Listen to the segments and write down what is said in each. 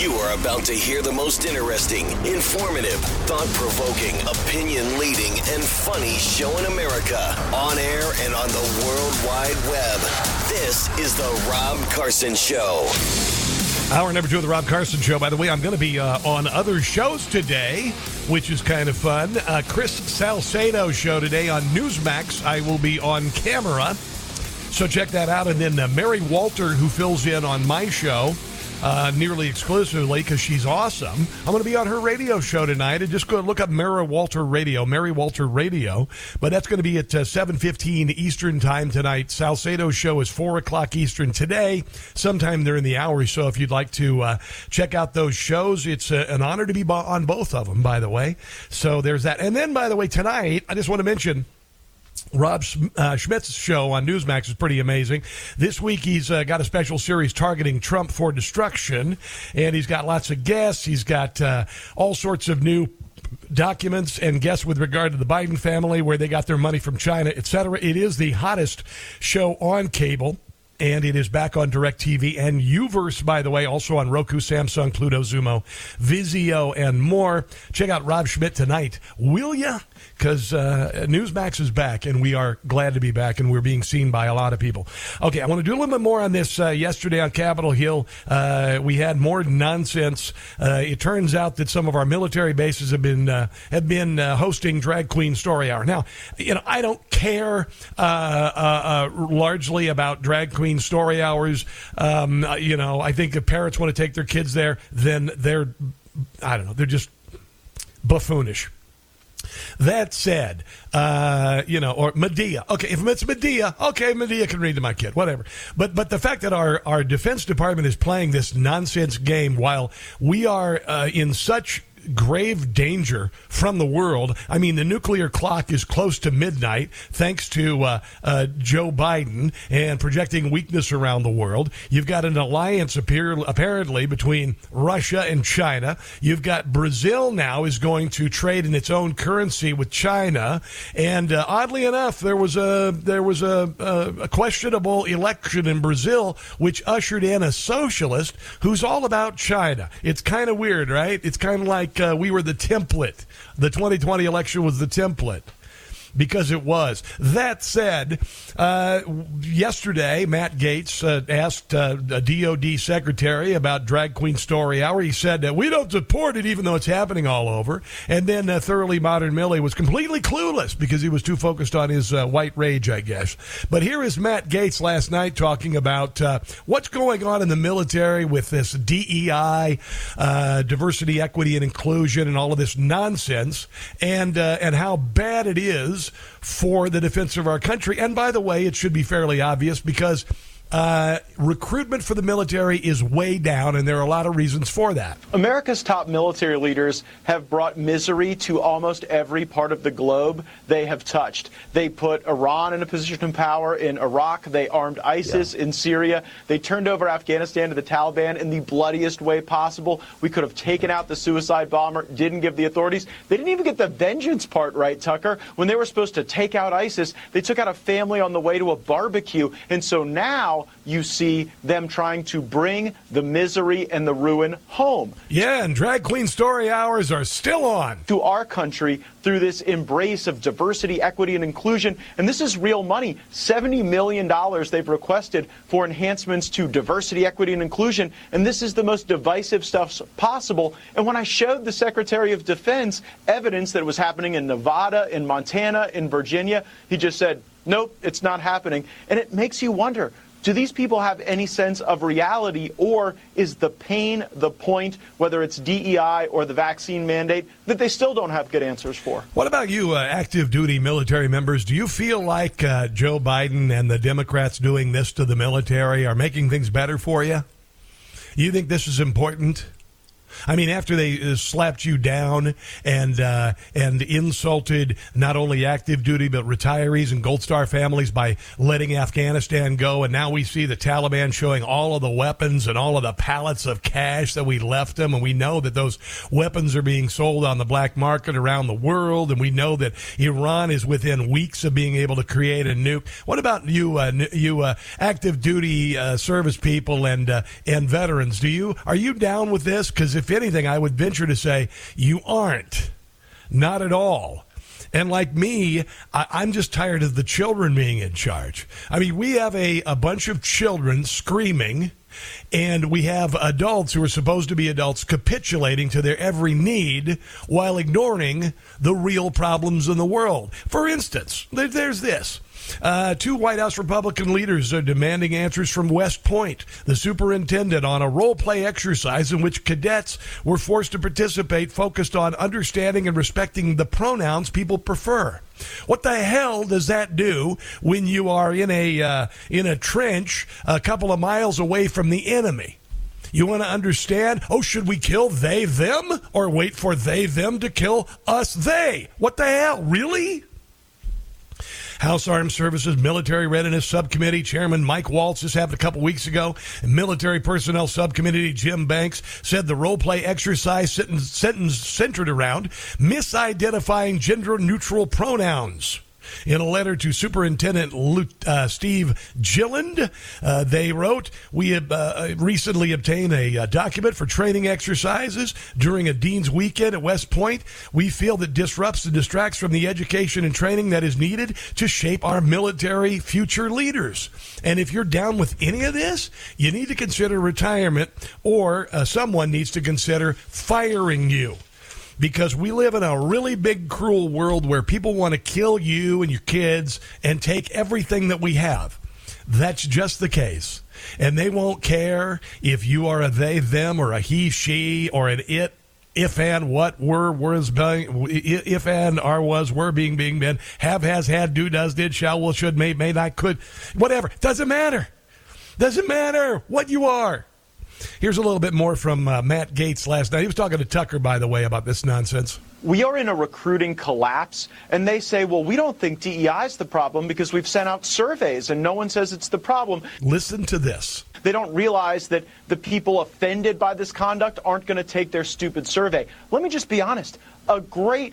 You are about to hear the most interesting, informative, thought-provoking, opinion-leading, and funny show in America, on air and on the World Wide Web. This is The Rob Carson Show. Hour number 2 of The Rob Carson Show. By the way, I'm going to be on other shows today, which is kind of fun. Chris Salcedo show today on Newsmax. I will be on camera, so check that out. And then Mary Walter, who fills in on my show nearly exclusively because she's awesome. I'm going to be on her radio show tonight, and just go look up Mary Walter Radio. But that's going to be at 7:15 Eastern time tonight. Salcedo's show is 4 o'clock Eastern today, sometime during the hour. So if you'd like to check out those shows, it's an honor to be on both of them, by the way. So there's that. And then, by the way, tonight, I just want to mention Rob Schmidt's show on Newsmax is pretty amazing. This week he's got a special series targeting Trump for destruction, and he's got lots of guests. He's got all sorts of new documents and guests with regard to the Biden family, where they got their money from China, etc. It is the hottest show on cable. And it is back on DirecTV and Uverse, by the way, also on Roku, Samsung, Pluto, Zumo, Vizio, and more. Check out Rob Schmidt tonight, will ya? Because Newsmax is back, and we are glad to be back, and we're being seen by a lot of people. Okay, I want to do a little bit more on this. Yesterday on Capitol Hill, we had more nonsense. It turns out that some of our military bases have been hosting Drag Queen Story Hour. Now, you know, I don't care largely about Drag Queen Story Hours. You know, I think if parents want to take their kids there, then they're just buffoonish. That said, or Medea. Okay, if it's Medea, okay, Medea can read to my kid, whatever. But the fact that our Defense Department is playing this nonsense game while we are in such grave danger from the world. I mean, the nuclear clock is close to midnight, thanks to Joe Biden and projecting weakness around the world. You've got an alliance apparently between Russia and China. You've got Brazil now is going to trade in its own currency with China. And oddly enough, there was a questionable election in Brazil, which ushered in a socialist who's all about China. It's kind of weird, right? It's kind of like we were the template. The 2020 election was the template because it was. That said, yesterday, Matt Gaetz asked a DOD secretary about Drag Queen Story Hour. He said that we don't support it, even though it's happening all over. And then Thoroughly Modern Millie was completely clueless because he was too focused on his white rage, I guess. But here is Matt Gaetz last night talking about what's going on in the military with this DEI, diversity, equity, and inclusion, and all of this nonsense, and how bad it is for the defense of our country. And by the way, it should be fairly obvious because recruitment for the military is way down, and there are a lot of reasons for that. America's top military leaders have brought misery to almost every part of the globe they have touched. They put Iran in a position of power in Iraq. They armed ISIS in Syria. They turned over Afghanistan to the Taliban in the bloodiest way possible. We could have taken out the suicide bomber, didn't give the authorities. They didn't even get the vengeance part right, Tucker. When they were supposed to take out ISIS, they took out a family on the way to a barbecue. And so now you see them trying to bring the misery and the ruin home. Yeah, and Drag Queen Story Hours are still on. To our country through this embrace of diversity, equity, and inclusion. And this is real money. $70 million they've requested for enhancements to diversity, equity, and inclusion. And this is the most divisive stuff possible. And when I showed the Secretary of Defense evidence that it was happening in Nevada, in Montana, in Virginia, he just said, nope, it's not happening. And it makes you wonder, do these people have any sense of reality, or is the pain the point, whether it's DEI or the vaccine mandate, that they still don't have good answers for? What about you, active duty military members? Do you feel like Joe Biden and the Democrats doing this to the military are making things better for you? You think this is important? I mean, after they slapped you down and insulted not only active duty but retirees and Gold Star families by letting Afghanistan go, and now we see the Taliban showing all of the weapons and all of the pallets of cash that we left them, and we know that those weapons are being sold on the black market around the world, and we know that Iran is within weeks of being able to create a nuke. What about you, active duty service people and veterans? Are you down with this? Because if anything, I would venture to say you aren't. Not at all. And like me, I'm just tired of the children being in charge. I mean, we have a bunch of children screaming, and we have adults who are supposed to be adults capitulating to their every need while ignoring the real problems in the world. For instance, there's this. Two White House Republican leaders are demanding answers from West Point, the superintendent, on a role-play exercise in which cadets were forced to participate, focused on understanding and respecting the pronouns people prefer. What the hell does that do when you are in a trench a couple of miles away from the enemy? You want to understand? Oh, should we kill they, them, or wait for they, them to kill us, they? What the hell? Really? House Armed Services Military Readiness Subcommittee Chairman Mike Waltz, this happened a couple weeks ago, and Military Personnel Subcommittee Jim Banks said the role-play exercise sentence centered around misidentifying gender-neutral pronouns. In a letter to Superintendent Steve Gilland, they wrote, we have recently obtained a document for training exercises during a Dean's Weekend at West Point. We feel that disrupts and distracts from the education and training that is needed to shape our military future leaders. And if you're down with any of this, you need to consider retirement, or someone needs to consider firing you. Because we live in a really big, cruel world where people want to kill you and your kids and take everything that we have. That's just the case. And they won't care if you are a they, them, or a he, she, or an it, if and what, were, was, being, if and are, was, were, being, been, have, has, had, do, does, did, shall, will, should, may, not, could, whatever. Doesn't matter. Doesn't matter what you are. Here's a little bit more from Matt Gaetz last night. He was talking to Tucker, by the way, about this nonsense. We are in a recruiting collapse, and they say, well, we don't think DEI is the problem because we've sent out surveys and no one says it's the problem. Listen to this. They don't realize that the people offended by this conduct aren't going to take their stupid survey. Let me just be honest. A great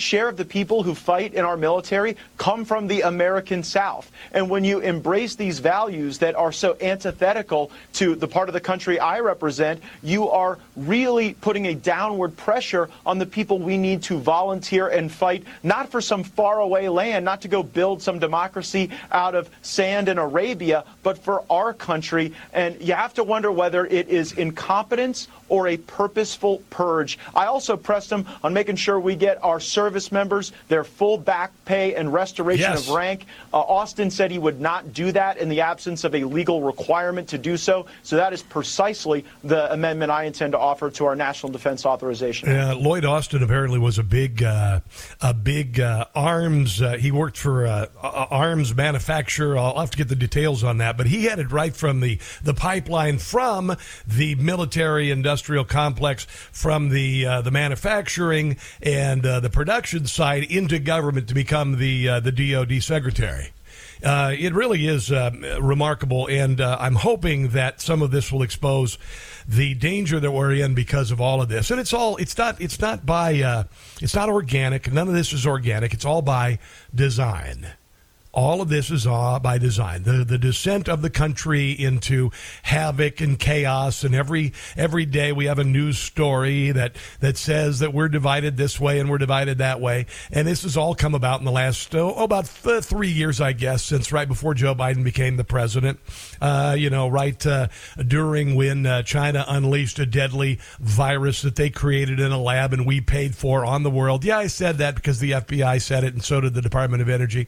share of the people who fight in our military come from the American South. And when you embrace these values that are so antithetical to the part of the country I represent, you are really putting a downward pressure on the people we need to volunteer and fight, not for some faraway land, not to go build some democracy out of sand in Arabia, but for our country. And you have to wonder whether it is incompetence or a purposeful purge. I also pressed them on making sure we get our service members their full back pay and restoration of rank. Austin said he would not do that in the absence of a legal requirement to do so. So that is precisely the amendment I intend to offer to our National Defense Authorization. Lloyd Austin apparently was a big arms. He worked for arms manufacturer. I'll have to get the details on that. But he had it right from the pipeline from the military-industrial complex, from the manufacturing and the production side into government to become the DOD secretary. It really is remarkable, and I'm hoping that some of this will expose the danger that we're in because of all of this. And it's not organic. None of this is organic. It's all by design. All of this is all by design. The descent of the country into havoc and chaos, and every day we have a news story that says that we're divided this way and we're divided that way. And this has all come about in the last, about 3 years, I guess, since right before Joe Biden became the president, during when China unleashed a deadly virus that they created in a lab and we paid for on the world. Yeah, I said that because the FBI said it, and so did the Department of Energy.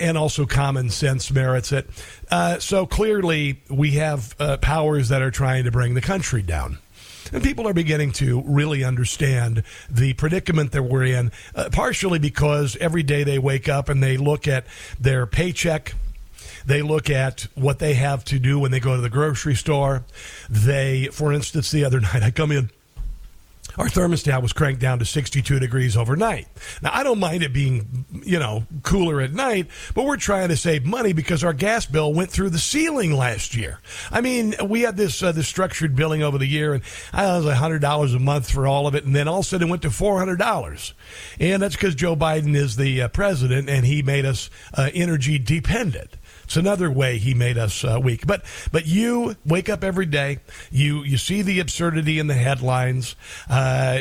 And also common sense merits it. So clearly we have powers that are trying to bring the country down. And people are beginning to really understand the predicament that we're in, partially because every day they wake up and they look at their paycheck. They look at what they have to do when they go to the grocery store. They, for instance, the other night I come in, our thermostat was cranked down to 62 degrees overnight. Now, I don't mind it being, you know, cooler at night, but we're trying to save money because our gas bill went through the ceiling last year. I mean, we had this structured billing over the year, and I was $100 a month for all of it, and then all of a sudden it went to $400. And that's because Joe Biden is the president, and he made us energy dependent. It's another way he made us weak. But you wake up every day, you see the absurdity in the headlines,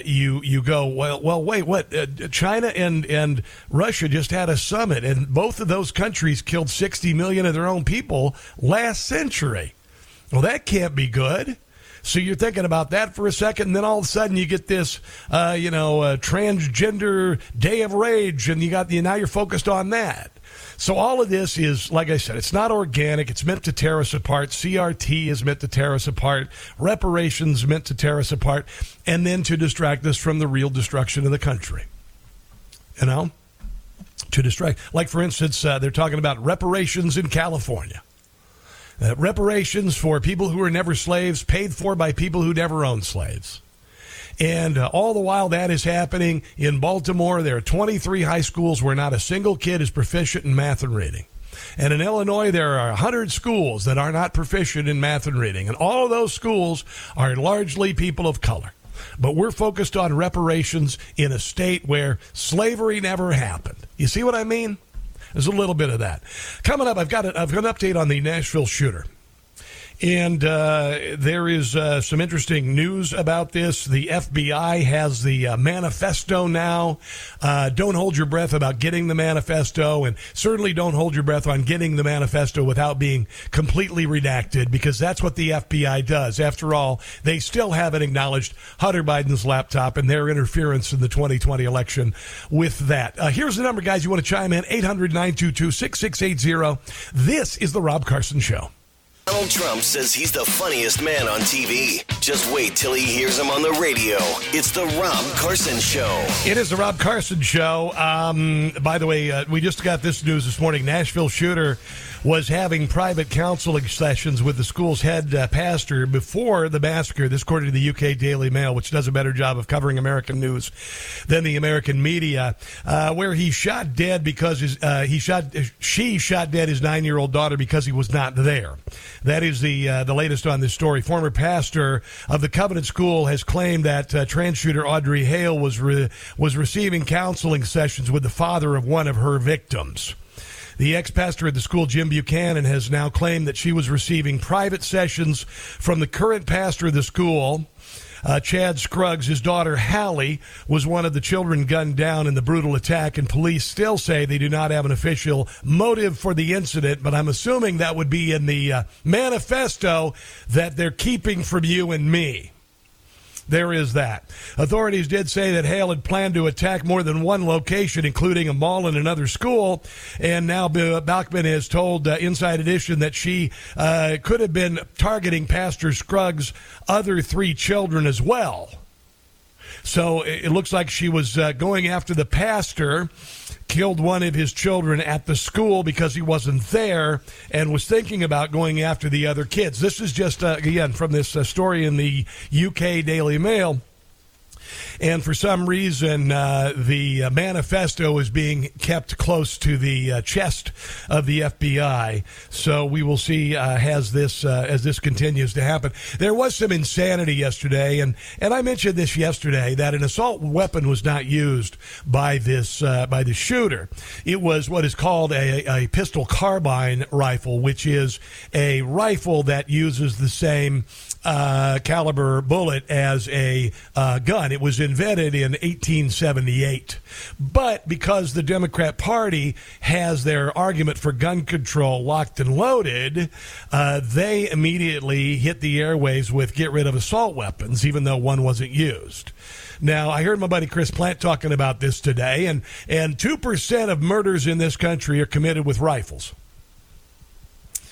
you go, well wait, what? China and Russia just had a summit, and both of those countries killed 60 million of their own people last century. Well, that can't be good. So you're thinking about that for a second, and then all of a sudden you get this, transgender day of rage, and now you're focused on that. So all of this is, like I said, it's not organic. It's meant to tear us apart. CRT is meant to tear us apart. Reparations meant to tear us apart, and then to distract us from the real destruction of the country. You know, to distract. Like, for instance, they're talking about reparations in California. Reparations for people who were never slaves, paid for by people who never owned slaves. And all the while that is happening in Baltimore, there are 23 high schools where not a single kid is proficient in math and reading. And in Illinois, there are 100 schools that are not proficient in math and reading. And all of those schools are largely people of color. But we're focused on reparations in a state where slavery never happened. You see what I mean? There's a little bit of that. Coming up, I've got an update on the Nashville shooter. And there is some interesting news about this. The FBI has the manifesto now. Don't hold your breath about getting the manifesto, and certainly don't hold your breath on getting the manifesto without being completely redacted, because that's what the FBI does. After all, they still haven't acknowledged Hunter Biden's laptop and their interference in the 2020 election with that. Here's the number, guys. You want to chime in, 800-922-6680. This is The Rob Carson Show. Donald Trump says he's the funniest man on TV. Just wait till he hears him on the radio. It's the Rob Carson Show. It is the Rob Carson Show. By the way, we just got this news this morning. Nashville shooter was having private counseling sessions with the school's head pastor before the massacre. This according to the UK Daily Mail, which does a better job of covering American news than the American media, where he shot dead because she shot dead his 9-year-old daughter because he was not there. That is the latest on this story. Former pastor of the Covenant School has claimed that trans shooter Audrey Hale was receiving counseling sessions with the father of one of her victims. The ex-pastor at the school, Jim Buchanan, has now claimed that she was receiving private sessions from the current pastor of the school, Chad Scruggs. His daughter, Hallie, was one of the children gunned down in the brutal attack, and police still say they do not have an official motive for the incident, but I'm assuming that would be in the manifesto that they're keeping from you and me. There is that. Authorities did say that Hale had planned to attack more than one location, including a mall and another school. And now Bachman has told Inside Edition that she could have been targeting Pastor Scruggs' other three children as well. So it looks like she was going after the pastor, killed one of his children at the school because he wasn't there, and was thinking about going after the other kids. This is just, again, from this story in the UK Daily Mail. And for some reason, the manifesto is being kept close to the chest of the FBI. So we will see as this continues to happen. There was some insanity yesterday, and I mentioned this yesterday, that an assault weapon was not used by the shooter. It was what is called a pistol carbine rifle, which is a rifle that uses the same caliber bullet as a gun. It was invented in 1878. But because the Democrat Party has their argument for gun control locked and loaded, they immediately hit the airwaves with get rid of assault weapons, even though one wasn't used. Now, I heard my buddy Chris Plant talking about this today, and 2% of murders in this country are committed with rifles.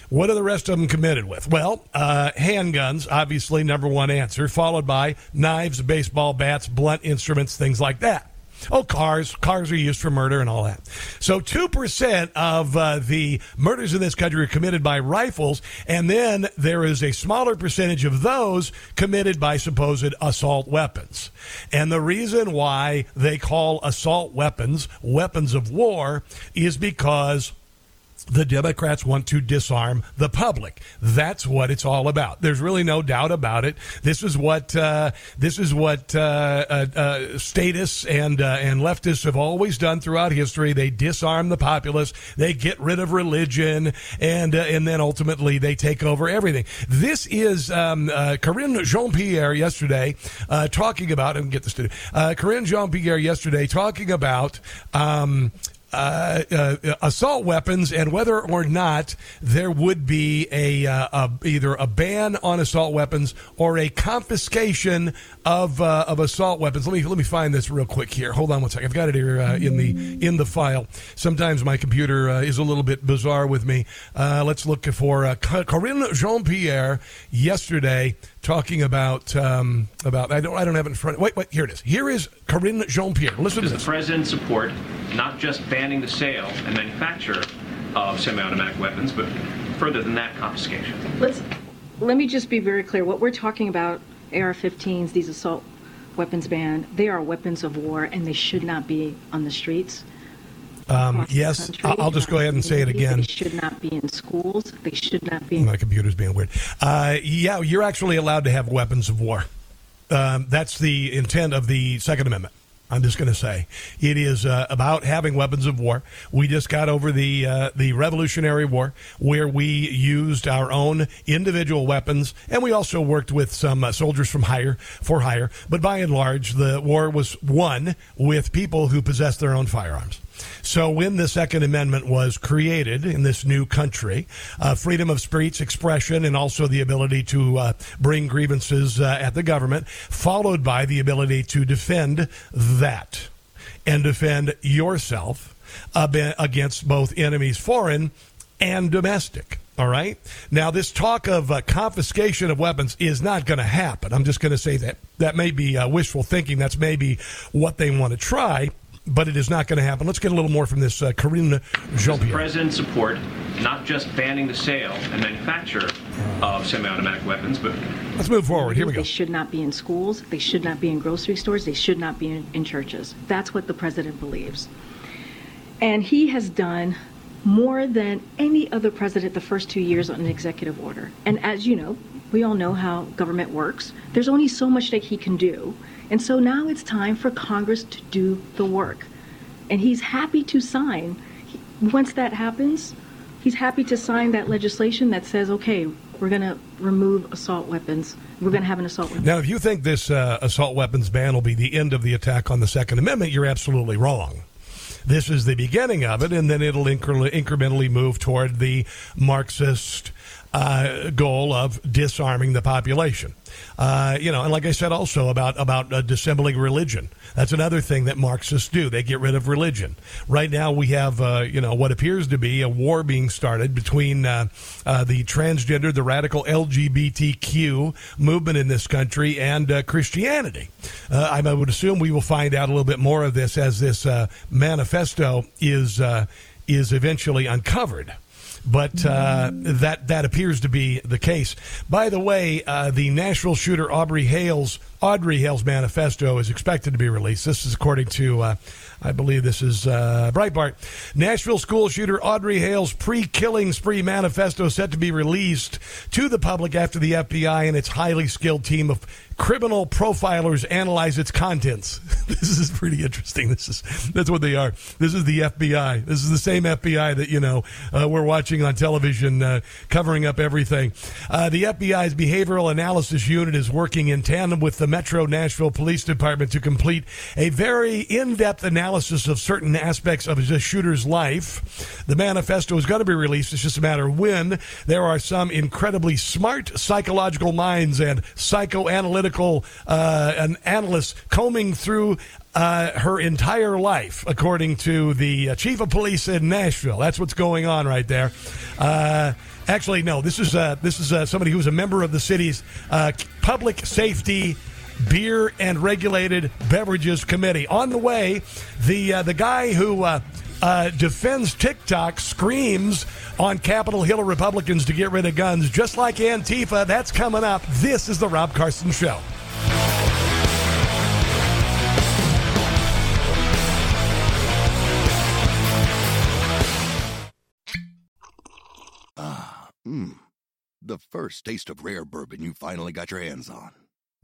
What are the rest of them committed with? Well, handguns, obviously, number one answer, followed by knives, baseball bats, blunt instruments, things like that. Oh, cars. Cars are used for murder and all that. So 2% of the murders in this country are committed by rifles, and then there is a smaller percentage of those committed by supposed assault weapons. And the reason why they call assault weapons weapons of war is because the Democrats want to disarm the public. That's what it's all about. There's really no doubt about it. This is what statists and leftists have always done throughout history. They disarm the populace. They get rid of religion, and then ultimately they take over everything. This is Karine Jean-Pierre yesterday talking about. And get this to Karine Jean-Pierre yesterday talking about. Assault weapons and whether or not there would be either a ban on assault weapons or a confiscation of assault weapons. Let me find this real quick here. Hold on one second. I've got it here in the file. Sometimes my computer is a little bit bizarre with me. Let's look for Karine Jean-Pierre yesterday talking about I don't have it in front. Wait, here it is. Here is Karine Jean-Pierre. Listen to this. Does the president support not just banning the sale and manufacture of semi-automatic weapons, but further than that, confiscation? Let me just be very clear. What we're talking about, AR-15s, these assault weapons ban, they are weapons of war, and they should not be on the streets. Yes, I'll just go ahead and say it again. They should not be in schools. They should not be. My computer's being weird. Yeah, you're actually allowed to have weapons of war. That's the intent of the Second Amendment. I'm just going to say it is about having weapons of war. We just got over the Revolutionary War, where we used our own individual weapons, and we also worked with some soldiers for hire. But by and large, the war was won with people who possessed their own firearms. So when the Second Amendment was created in this new country, freedom of speech, expression, and also the ability to bring grievances at the government, followed by the ability to defend that and defend yourself against both enemies, foreign and domestic. All right. Now, this talk of confiscation of weapons is not going to happen. I'm just going to say that may be wishful thinking. That's maybe what they want to try. But it is not going to happen. Let's get a little more from this Karine Jean-Pierre. Does the president support not just banning the sale and manufacture of semi-automatic weapons, but... Let's move forward. Here we go. They should not be in schools. They should not be in grocery stores. They should not be in churches. That's what the president believes. And he has done more than any other president the first 2 years on an executive order. And as you know, we all know how government works. There's only so much that he can do. And so now it's time for Congress to do the work. And he's happy to sign. Once that happens, he's happy to sign that legislation that says, okay, we're going to remove assault weapons. We're going to have an assault weapon. Now, if you think this assault weapons ban will be the end of the attack on the Second Amendment, you're absolutely wrong. This is the beginning of it, and then it'll incrementally move toward the Marxist goal of disarming the population. And like I said also about dissembling religion. That's another thing that Marxists do. They get rid of religion. Right now we have, what appears to be a war being started between the transgender, the radical LGBTQ movement in this country, and Christianity. I would assume we will find out a little bit more of this as this manifesto is eventually uncovered. But that appears to be the case. By the way, the Nashville shooter Audrey Hale's manifesto is expected to be released. This is according to, I believe this is Breitbart. Nashville school shooter Audrey Hale's pre-killing spree manifesto set to be released to the public after the FBI and its highly skilled team of criminal profilers analyze its contents. This is pretty interesting. That's what they are. This is the FBI. This is the same FBI that, we're watching on television covering up everything. The FBI's Behavioral Analysis Unit is working in tandem with the Metro Nashville Police Department to complete a very in-depth analysis of certain aspects of the shooter's life. The manifesto is going to be released. It's just a matter of when. There are some incredibly smart psychological minds and psychoanalytical an analyst combing through her entire life, according to the chief of police in Nashville. That's what's going on right there. Actually, no, this is somebody who's a member of the city's public safety Beer and Regulated Beverages Committee. On the way, the guy who defends TikTok screams on Capitol Hill Republicans to get rid of guns, just like Antifa. That's coming up. This is the Rob Carson Show. The first taste of rare bourbon you finally got your hands on.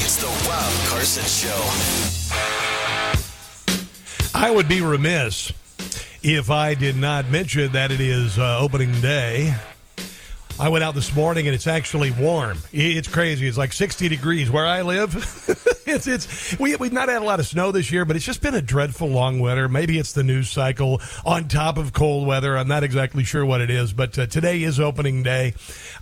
It's the Rob Carson Show. I would be remiss if I did not mention that it is opening day. I went out this morning, and it's actually warm. It's crazy. It's like 60 degrees where I live. We've not had a lot of snow this year, but it's just been a dreadful long winter. Maybe it's the news cycle on top of cold weather. I'm not exactly sure what it is, but today is opening day.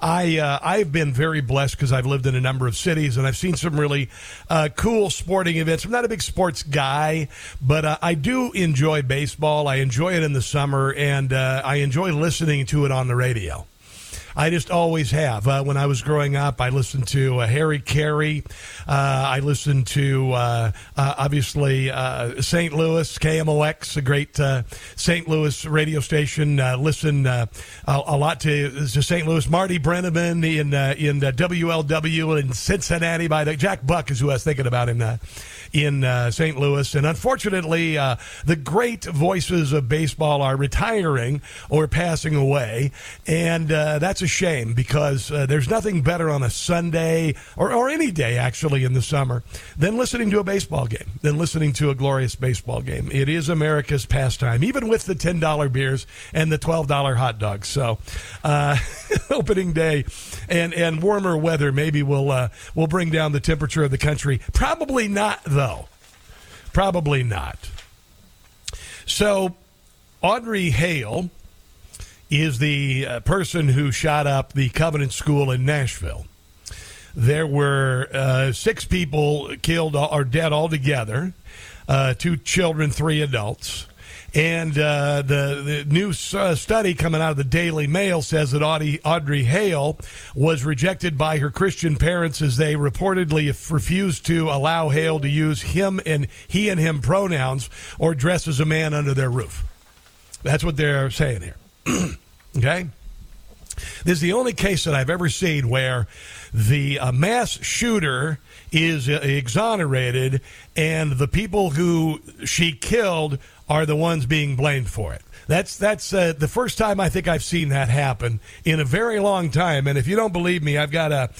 I've been very blessed because I've lived in a number of cities, and I've seen some really cool sporting events. I'm not a big sports guy, but I do enjoy baseball. I enjoy it in the summer, and I enjoy listening to it on the radio. I just always have. When I was growing up, I listened to Harry Carey. I listened to, obviously, St. Louis, KMOX, a great St. Louis radio station. Listen a lot to St. Louis. Marty Brenneman in WLW in Cincinnati. By the Jack Buck is who I was thinking about in St. Louis. And unfortunately, the great voices of baseball are retiring or passing away. And that's a shame because there's nothing better on a Sunday or any day, actually, in the summer than listening to a baseball game, than listening to a glorious baseball game. It is America's pastime, even with the $10 beers and the $12 hot dogs. So opening day and warmer weather maybe will bring down the temperature of the country. Probably not, though. Probably not. So Audrey Hale is the person who shot up the Covenant School in Nashville. There were 6 people killed or dead altogether, 2 children, 3 adults. And the new study coming out of the Daily Mail says that Audrey Hale was rejected by her Christian parents as they reportedly refused to allow Hale to use him and he and him pronouns or dress as a man under their roof. That's what they're saying here. Okay? This is the only case that I've ever seen where the mass shooter is exonerated and the people who she killed are the ones being blamed for it. That's the first time I think I've seen that happen in a very long time. And if you don't believe me, I've got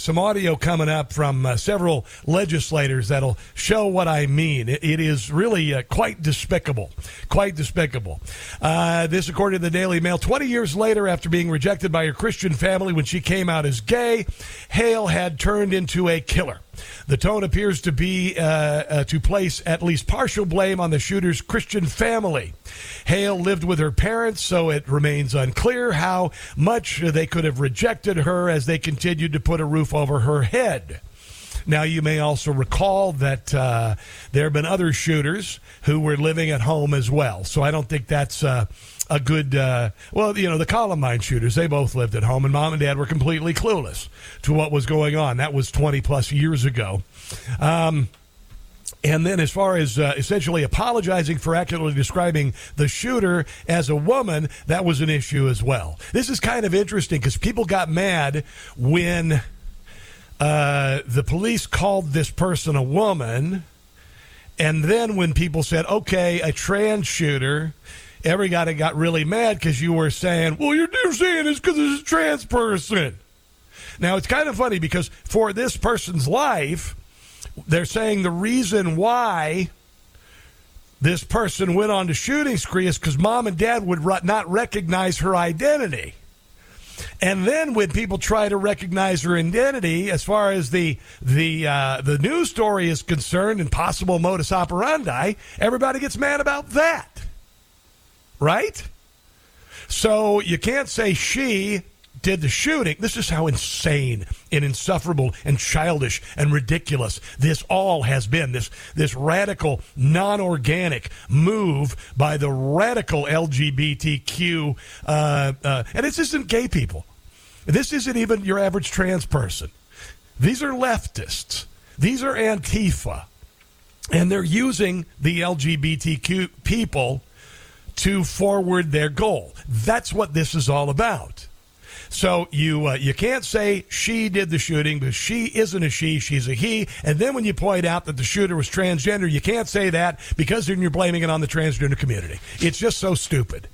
some audio coming up from several legislators that'll show what I mean. It is really quite despicable, quite despicable. This, according to the Daily Mail, 20 years later, after being rejected by her Christian family when she came out as gay, Hale had turned into a killer. The tone appears to be to place at least partial blame on the shooter's Christian family. Hale lived with her parents, so it remains unclear how much they could have rejected her as they continued to put a roof over her head. Now, you may also recall that there have been other shooters who were living at home as well, so I don't think that's a good, the Columbine shooters, they both lived at home, and mom and dad were completely clueless to what was going on. That was 20-plus years ago. And then as far as essentially apologizing for accurately describing the shooter as a woman, that was an issue as well. This is kind of interesting because people got mad when the police called this person a woman, and then when people said, okay, a trans shooter, everybody got really mad because you were saying, well, you're saying this because it's a trans person. Now, it's kind of funny because for this person's life, they're saying the reason why this person went on to shooting spree is because mom and dad would not recognize her identity. And then when people try to recognize her identity, as far as the news story is concerned and possible modus operandi, everybody gets mad about that. Right? So you can't say she did the shooting. This is how insane and insufferable and childish and ridiculous this all has been, this radical, non-organic move by the radical LGBTQ. And this isn't gay people. This isn't even your average trans person. These are leftists. These are Antifa. And they're using the LGBTQ people to forward their goal. That's what this is all about. So you can't say she did the shooting because she isn't a she, she's a he. And then when you point out that the shooter was transgender, you can't say that because then you're blaming it on the transgender community. It's just so stupid.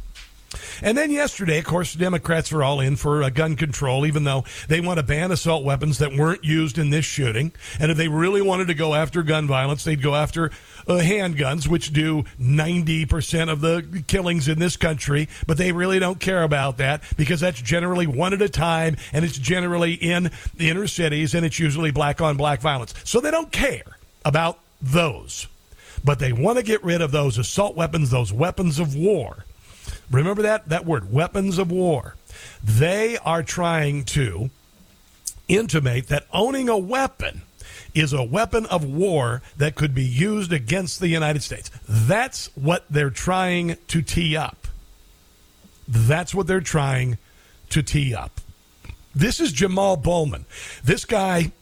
And then yesterday, of course, the Democrats are all in for gun control, even though they want to ban assault weapons that weren't used in this shooting. And if they really wanted to go after gun violence, they'd go after handguns, which do 90% of the killings in this country. But they really don't care about that because that's generally one at a time, and it's generally in the inner cities, and it's usually black-on-black violence. So they don't care about those. But they want to get rid of those assault weapons, those weapons of war. Remember that word, weapons of war. They are trying to intimate that owning a weapon is a weapon of war that could be used against the United States. That's what they're trying to tee up. This is Jamal Bowman. This guy,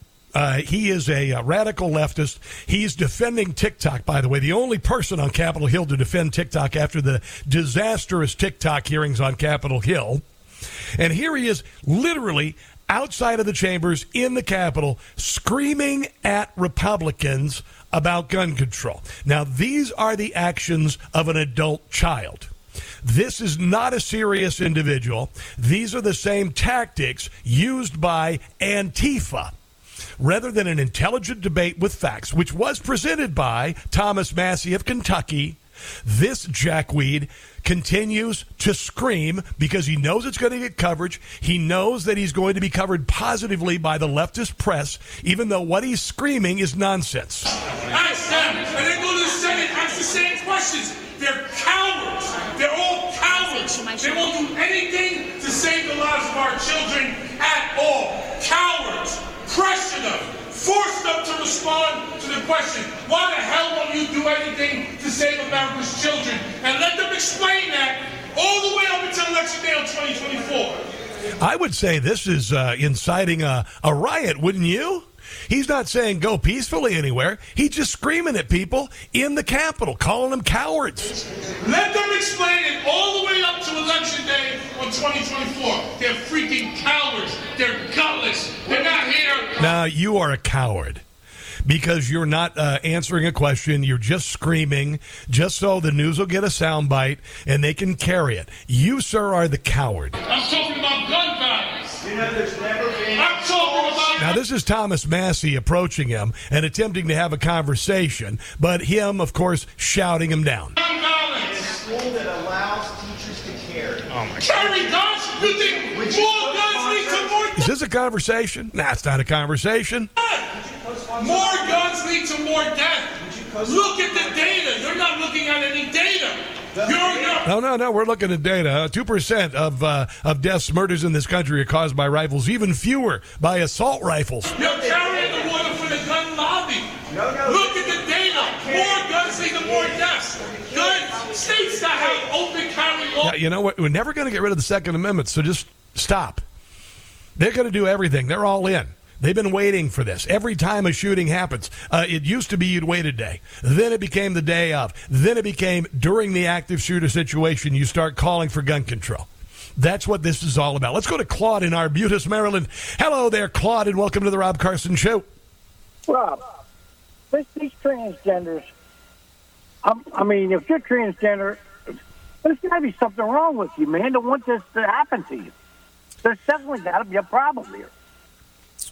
he is a radical leftist. He's defending TikTok, by the way, the only person on Capitol Hill to defend TikTok after the disastrous TikTok hearings on Capitol Hill. And here he is literally outside of the chambers in the Capitol screaming at Republicans about gun control. Now, these are the actions of an adult child. This is not a serious individual. These are the same tactics used by Antifa. Rather than an intelligent debate with facts, which was presented by Thomas Massey of Kentucky, this jackweed continues to scream because he knows it's going to get coverage. He knows that he's going to be covered positively by the leftist press, even though what he's screaming is nonsense. Ask them, and then go to the Senate, ask the same questions. They're cowards. They're all cowards. They won't do anything to save the lives of our children at all. Cowards. Pressure them, force them to respond to the question, why the hell won't you do anything to save America's children? And let them explain that all the way up until Election Day of 2024. I would say this is inciting a riot, wouldn't you? He's not saying go peacefully anywhere. He's just screaming at people in the Capitol, calling them cowards. Let them explain it all the way up to Election Day on 2024. They're freaking cowards. They're gutless. They're not here. Now, you are a coward because you're not answering a question. You're just screaming just so the news will get a soundbite and they can carry it. You, sir, are the coward. I'm talking about gun violence. You know, there's never been... I'm talking about... Now, this is Thomas Massey approaching him and attempting to have a conversation, but him, of course, shouting him down. A school that allows teachers to carry. Oh, my God. Carry guns? You think more guns lead to more guns? Is this a conversation? Nah, it's not a conversation. More guns lead to more death. Look at the data. You're not looking at any data. No, we're looking at data. 2% of deaths, murders in this country are caused by rifles, even fewer by assault rifles. You're carrying the water for the gun lobby. No. Look at the data. More guns lead to more deaths. Guns, states that have open carry laws. You know what? We're never going to get rid of the Second Amendment, so just stop. They're going to do everything. They're all in. They've been waiting for this. Every time a shooting happens, it used to be you'd wait a day. Then it became the day of. Then it became during the active shooter situation, you start calling for gun control. That's what this is all about. Let's go to Claude in Arbutus, Maryland. Hello there, Claude, and welcome to the Rob Carson Show. Rob, these transgenders, I mean, if you're transgender, there's got to be something wrong with you, man. Don't want this to happen to you. There's definitely got to be a problem here.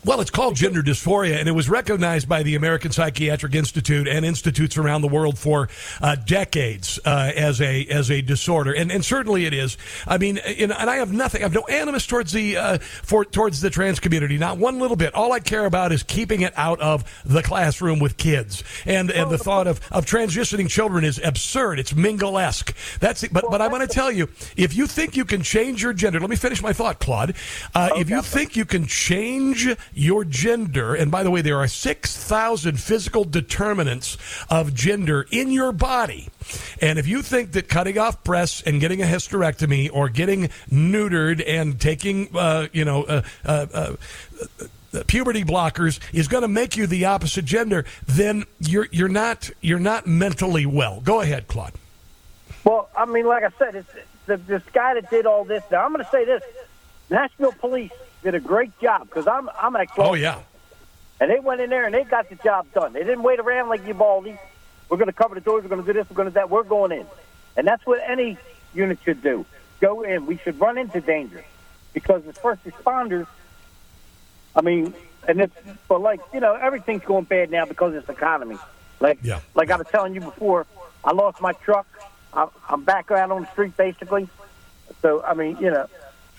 is? Well, it's called gender dysphoria, and it was recognized by the American Psychiatric Institute and institutes around the world for decades as a disorder, and certainly it is. I mean, and I have nothing. I have no animus towards the trans community, not one little bit. All I care about is keeping it out of the classroom with kids, and the thought of transitioning children is absurd. It's Mingle-esque. That's it. But I want to tell you, if you think you can change your gender, let me finish my thought, Claude. If you think you can change your gender, and by the way, there are 6,000 physical determinants of gender in your body. And if you think that cutting off breasts and getting a hysterectomy or getting neutered and taking, puberty blockers is going to make you the opposite gender, then you're not mentally well. Go ahead, Claude. Well, I mean, like I said, it's this guy that did all this. Now, I'm going to say this: Nashville police did a great job, because I'm actually. Oh yeah. And they went in there and they got the job done. They didn't wait around like Ubaldi. We're going to cover the doors. We're going to do this. We're going to do that. We're going in, and that's what any unit should do. Go in. We should run into danger, because as first responders. I mean, and it's, but like, you know, everything's going bad now because of this economy. Like I was telling you before, I lost my truck. I'm back out on the street, basically. So, I mean, you know.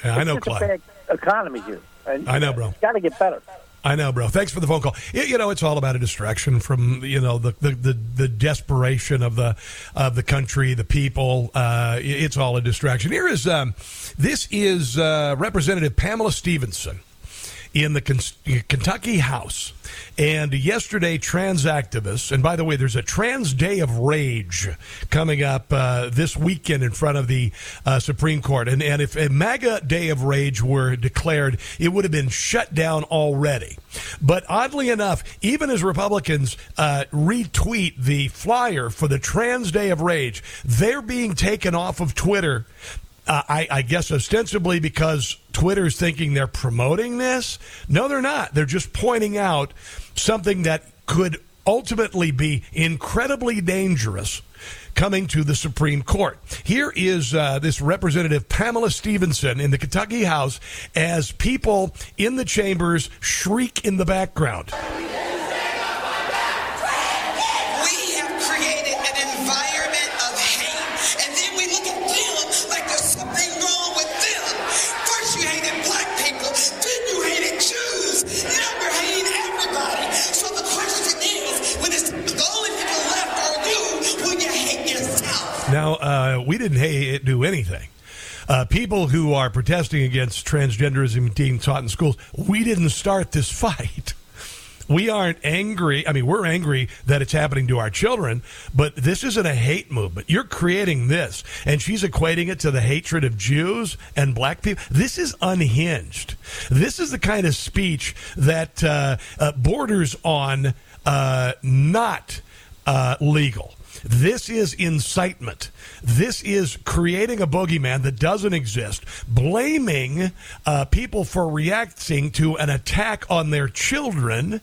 Yeah, I know, Clyde. It's a bad economy here. And, I know, bro. It's got to get better. I know, bro. Thanks for the phone call. You know, it's all about a distraction from, you know, the desperation of the country, the people. It's all a distraction. Here is this is Representative Pamela Stevenson in the Kentucky House. And yesterday, trans activists, and by the way, there's a Trans Day of Rage coming up this weekend in front of the Supreme Court. And if a MAGA Day of Rage were declared, it would have been shut down already. But oddly enough, even as Republicans retweet the flyer for the Trans Day of Rage, they're being taken off of Twitter. I guess ostensibly because Twitter's thinking they're promoting this. No, they're not. They're just pointing out something that could ultimately be incredibly dangerous coming to the Supreme Court. Here is this Representative Pamela Stevenson in the Kentucky House as people in the chambers shriek in the background. Now, we didn't do anything. People who are protesting against transgenderism being taught in schools, we didn't start this fight. We aren't angry. I mean, we're angry that it's happening to our children, but this isn't a hate movement. You're creating this, and she's equating it to the hatred of Jews and black people. This is unhinged. This is the kind of speech that borders on not legal. This is incitement. This is creating a boogeyman that doesn't exist, blaming people for reacting to an attack on their children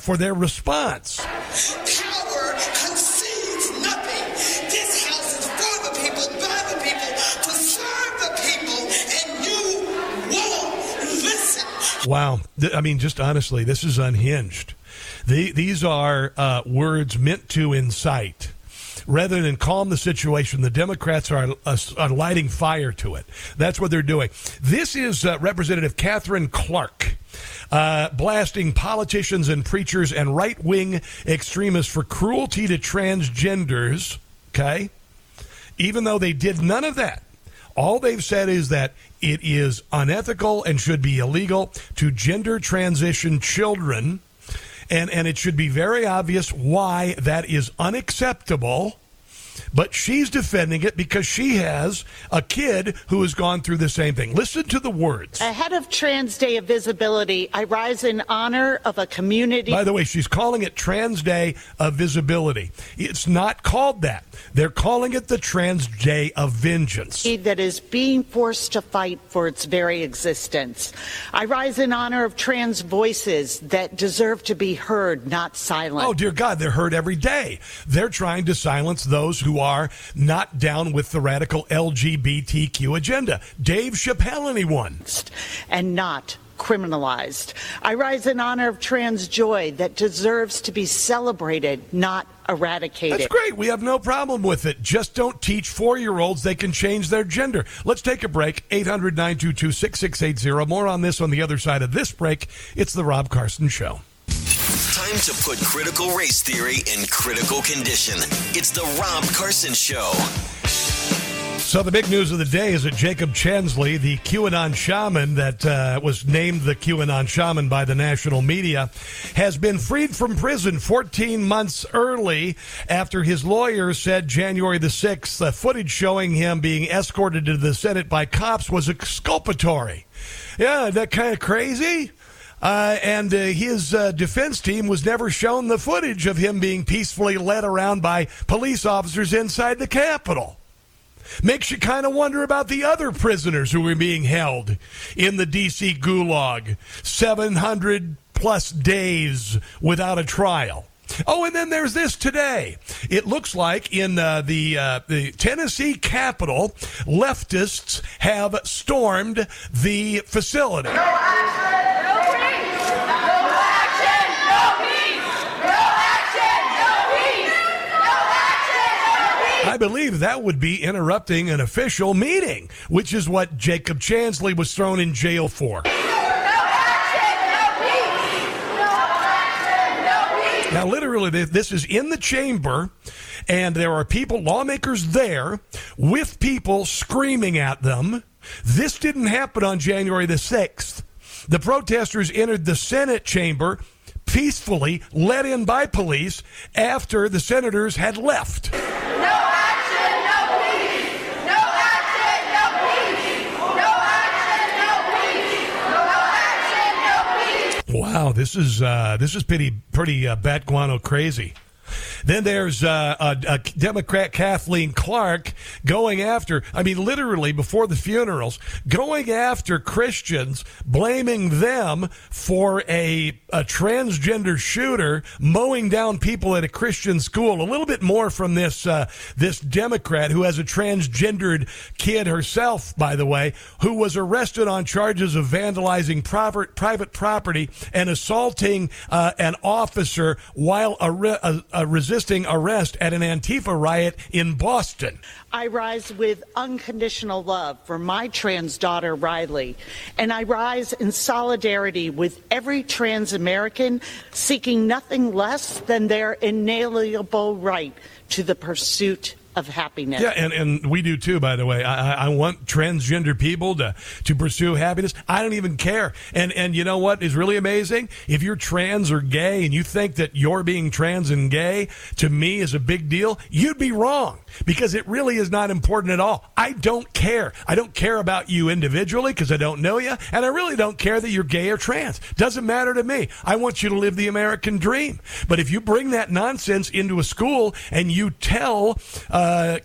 for their response. Power concedes nothing. This house is for the people, by the people, to serve the people, and you won't listen. Wow. I mean, just honestly, this is unhinged. These are words meant to incite. Rather than calm the situation, the Democrats are lighting fire to it. That's what they're doing. This is Representative Catherine Clark blasting politicians and preachers and right-wing extremists for cruelty to transgenders, okay? Even though they did none of that. All they've said is that it is unethical and should be illegal to gender transition children. And it should be very obvious why that is unacceptable. But she's defending it because she has a kid who has gone through the same thing. Listen to the words. Ahead of Trans Day of Visibility, I rise in honor of a community. By the way, she's calling it Trans Day of Visibility. It's not called that. They're calling it the Trans Day of Vengeance. That is being forced to fight for its very existence. I rise in honor of trans voices that deserve to be heard, not silenced. Oh, dear God, they're heard every day. They're trying to silence those who are not down with the radical LGBTQ agenda. Dave Chappelle, anyone? And not criminalized. I rise in honor of trans joy that deserves to be celebrated, not eradicated. That's great. We have no problem with it. Just don't teach four-year-olds they can change their gender. Let's take a break. 800-922-6680. More on this on the other side of this break. It's the Rob Carson Show. Time to put critical race theory in critical condition. It's the Rob Carson Show. So the big news of the day is that Jacob Chansley, the QAnon Shaman that was named the QAnon Shaman by the national media, has been freed from prison 14 months early after his lawyer said January the 6th, the footage showing him being escorted to the Senate by cops was exculpatory. Yeah, that kind of crazy? And his defense team was never shown the footage of him being peacefully led around by police officers inside the Capitol. Makes you kind of wonder about the other prisoners who were being held in the D.C. gulag. 700-plus days without a trial. Oh, and then there's this today. It looks like in the Tennessee Capitol, leftists have stormed the facility. I believe that would be interrupting an official meeting, which is what Jacob Chansley was thrown in jail for. No action, no peace. No action, no peace. Now, literally, this is in the chamber, and there are people, lawmakers there, with people screaming at them. This didn't happen on January the 6th. The protesters entered the Senate chamber peacefully, let in by police, after the senators had left. Wow, this is pretty bat guano crazy. Then there's a Democrat, Kathleen Clark, going after, I mean, literally before the funerals, going after Christians, blaming them for a transgender shooter mowing down people at a Christian school. A little bit more from this Democrat who has a transgendered kid herself, by the way, who was arrested on charges of vandalizing private property and assaulting an officer while resisting arrest at an Antifa riot in Boston. I rise with unconditional love for my trans daughter, Riley, and I rise in solidarity with every trans American seeking nothing less than their inalienable right to the pursuit of happiness. Yeah, and we do too, by the way. I want transgender people to pursue happiness. I don't even care. And you know what is really amazing? If you're trans or gay and you think that your being trans and gay to me is a big deal, you'd be wrong, because it really is not important at all. I don't care. I don't care about you individually because I don't know you, and I really don't care that you're gay or trans. Doesn't matter to me. I want you to live the American dream. But if you bring that nonsense into a school and you tell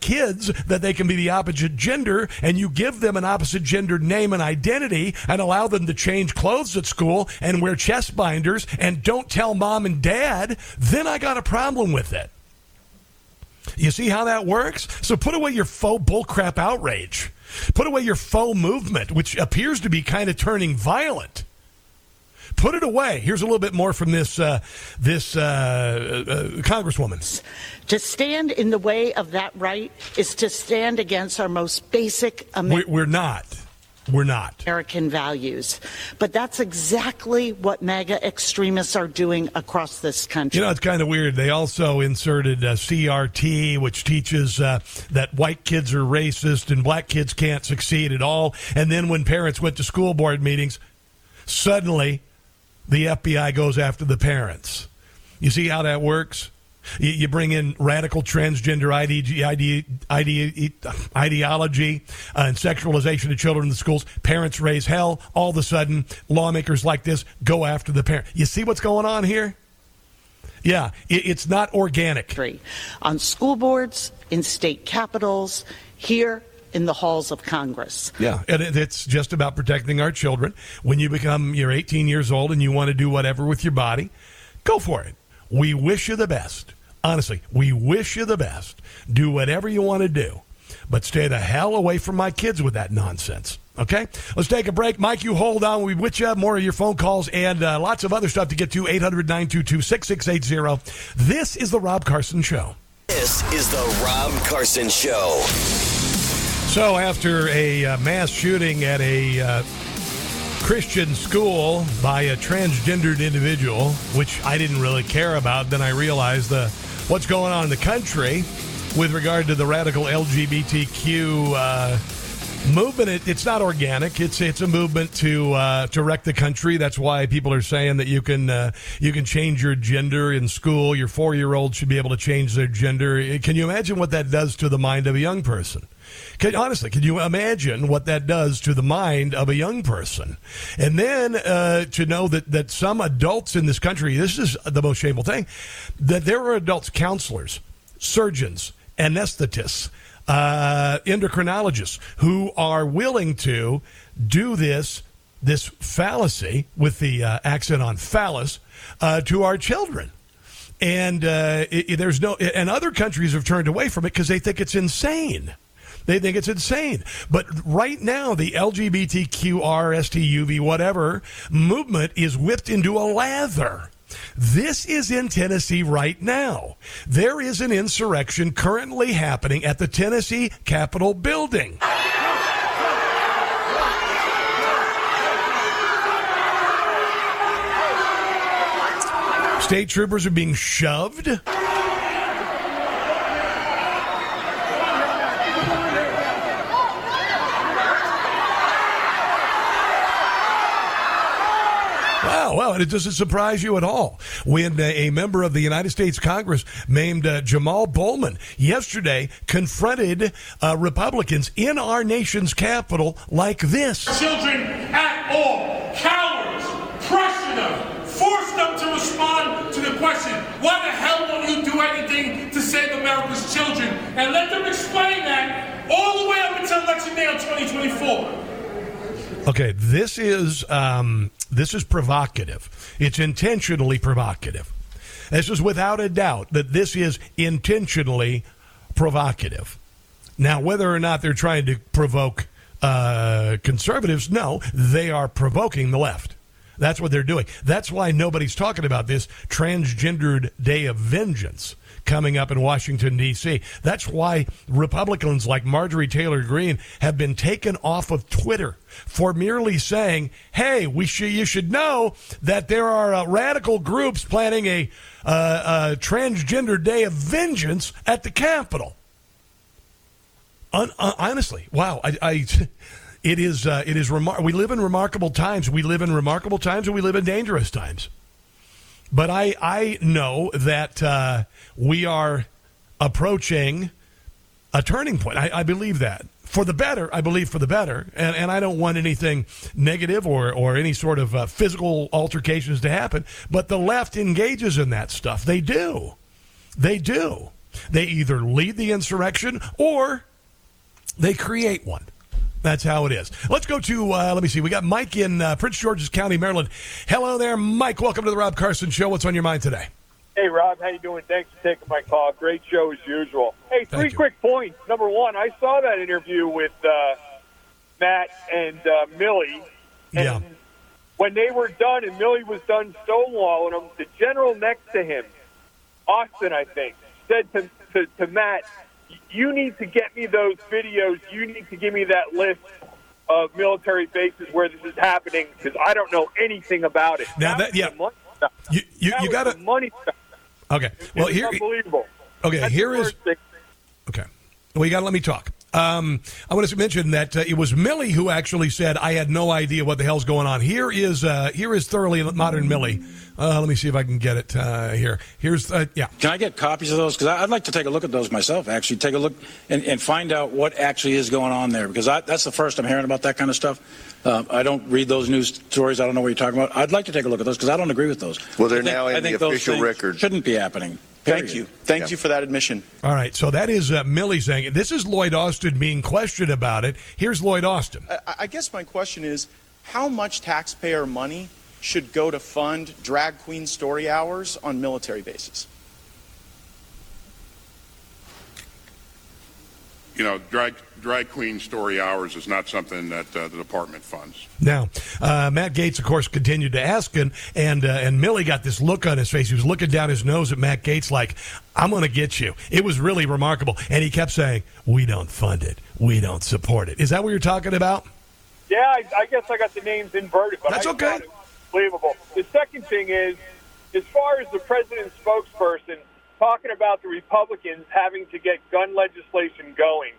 kids that they can be the opposite gender, and you give them an opposite gender name and identity and allow them to change clothes at school and wear chest binders and don't tell mom and dad, then I got a problem with it. You see how that works? So put away your faux bullcrap outrage. Put away your faux movement, which appears to be kind of turning violent. Put it away. Here's a little bit more from this congresswoman. To stand in the way of that right is to stand against our most basic We're not. American values. But that's exactly what MAGA extremists are doing across this country. You know, it's kind of weird. They also inserted CRT, which teaches that white kids are racist and black kids can't succeed at all. And then when parents went to school board meetings, suddenly the FBI goes after the parents. You see how that works? You bring in radical transgender ideology and sexualization of children in the schools. Parents raise hell. All of a sudden, lawmakers like this go after the parents. You see what's going on here? Yeah, it's not organic. On school boards, in state capitals, here in the halls of Congress. Yeah, and it's just about protecting our children. When you're 18 years old and you want to do whatever with your body, go for it. We wish you the best. Honestly, we wish you the best. Do whatever you want to do, but stay the hell away from my kids with that nonsense. Okay? Let's take a break. Mike, you hold on. We'll be with you. More of your phone calls and lots of other stuff to get to. 800-922-6680. This is The Rob Carson Show. This is The Rob Carson Show. So after a mass shooting at a Christian school by a transgendered individual, which I didn't really care about, then I realized what's going on in the country with regard to the radical LGBTQ movement. It's not organic. It's a movement to wreck the country. That's why people are saying that you can change your gender in school. Your 4-year-old should be able to change their gender. Can you imagine what that does to the mind of a young person? Can you imagine what that does to the mind of a young person? And then to know that some adults in this country, this is the most shameful thing, that there are adults, counselors, surgeons, anesthetists, endocrinologists who are willing to do this fallacy with the accent on phallus to our children. And other countries have turned away from it because they think it's insane. They think it's insane. But right now, the LGBTQRSTUV, whatever, movement is whipped into a lather. This is in Tennessee right now. There is an insurrection currently happening at the Tennessee Capitol building. State troopers are being shoved. Well, it doesn't surprise you at all when a member of the United States Congress named Jamal Bowman yesterday confronted Republicans in our nation's capital like this. Children at all, cowards, pressure them, force them to respond to the question, why the hell won't you do anything to save America's children? And let them explain that all the way up until Election Day of 2024. Okay, this is provocative. It's intentionally provocative. This is without a doubt that this is intentionally provocative. Now, whether or not they're trying to provoke conservatives, no, they are provoking the left. That's what they're doing. That's why nobody's talking about this transgendered day of vengeance coming up in Washington, D.C. That's why Republicans like Marjorie Taylor Greene have been taken off of Twitter for merely saying, hey, you should know that there are radical groups planning a transgender day of vengeance at the Capitol. Honestly, wow. It is remarkable. We live in remarkable times. We live in remarkable times, and we live in dangerous times. But I know that we are approaching a turning point. I believe that. For the better, I believe for the better. And I don't want anything negative or any sort of physical altercations to happen. But the left engages in that stuff. They do. They do. They either lead the insurrection or they create one. That's how it is. Let's go to, let me see, we got Mike in Prince George's County, Maryland. Hello there, Mike. Welcome to the Rob Carson Show. What's on your mind today? Hey, Rob, how you doing? Thanks for taking my call. Great show as usual. Hey, three quick points. Number one, I saw that interview with Matt and Millie. And yeah. When they were done and Millie was done stonewalling him, the general next to him, Austin, I think, said to Matt, you need to get me those videos. You need to give me that list of military bases where this is happening because I don't know anything about it. Now that yeah, you got to money. Stuff. Okay, well here, unbelievable. Okay, that's here is thing. Okay. Well, you got to let me talk. I want to mention that it was Millie who actually said, "I had no idea what the hell's going on." Here is thoroughly modern Millie. Let me see if I can get it here. Here's yeah. Can I get copies of those? Because I'd like to take a look at those myself. Actually, take a look and find out what actually is going on there. Because that's the first I'm hearing about that kind of stuff. I don't read those news stories. I don't know what you're talking about. I'd like to take a look at those because I don't agree with those. Well, they're now in the official record. Shouldn't be happening. Period. Thank you. Thank you for that admission. All right. So that is Millie saying it. This is Lloyd Austin being questioned about it. Here's Lloyd Austin. I guess my question is, how much taxpayer money should go to fund drag queen story hours on military bases? you know, drag queen story hours is not something that the department funds. Now, Matt Gaetz, of course, continued to ask him, and Millie got this look on his face. He was looking down his nose at Matt Gaetz like, I'm going to get you. It was really remarkable. And he kept saying, we don't fund it. We don't support it. Is that what you're talking about? Yeah, I guess I got the names inverted. But that's okay. It unbelievable. The second thing is, as far as the president's spokesperson talking about the Republicans having to get gun legislation going,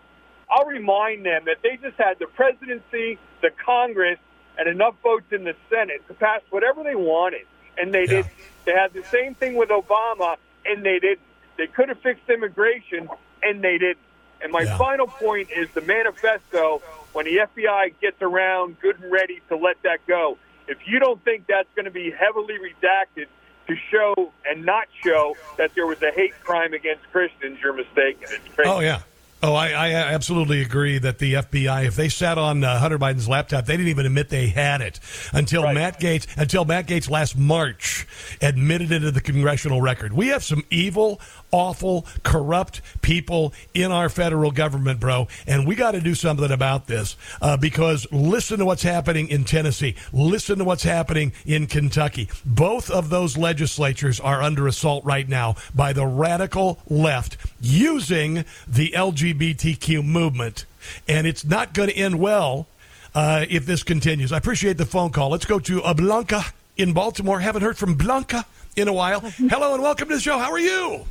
I'll remind them that they just had the presidency, the Congress, and enough votes in the Senate to pass whatever they wanted, and they did. They had the same thing with Obama, and they didn't. They could have fixed immigration, and they didn't. And my final point is the manifesto, when the FBI gets around good and ready to let that go, if you don't think that's going to be heavily redacted to show and not show that there was a hate crime against Christians, you're mistaken. It's crazy. Oh, yeah. Oh, I absolutely agree that the FBI, if they sat on Hunter Biden's laptop, they didn't even admit they had it until Matt Gaetz last March admitted it to the congressional record. We have some evil, awful, corrupt people in our federal government, bro, and we got to do something about this because listen to what's happening in Tennessee. Listen to what's happening in Kentucky. Both of those legislatures are under assault right now by the radical left using the LGBTQ movement, and it's not going to end well if this continues. I appreciate the phone call. Let's go to Blanca in Baltimore. Haven't heard from Blanca in a while. Hello and welcome to the show. How are you?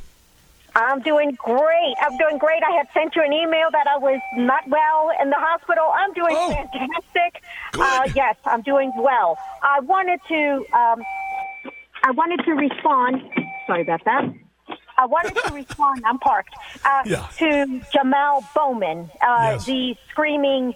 I'm doing great. I had sent you an email that I was not well in the hospital. I'm doing fantastic. Yes, I'm doing well. I wanted to respond. Sorry about that. I wanted to respond, I'm parked, to Jamal Bowman, the screaming,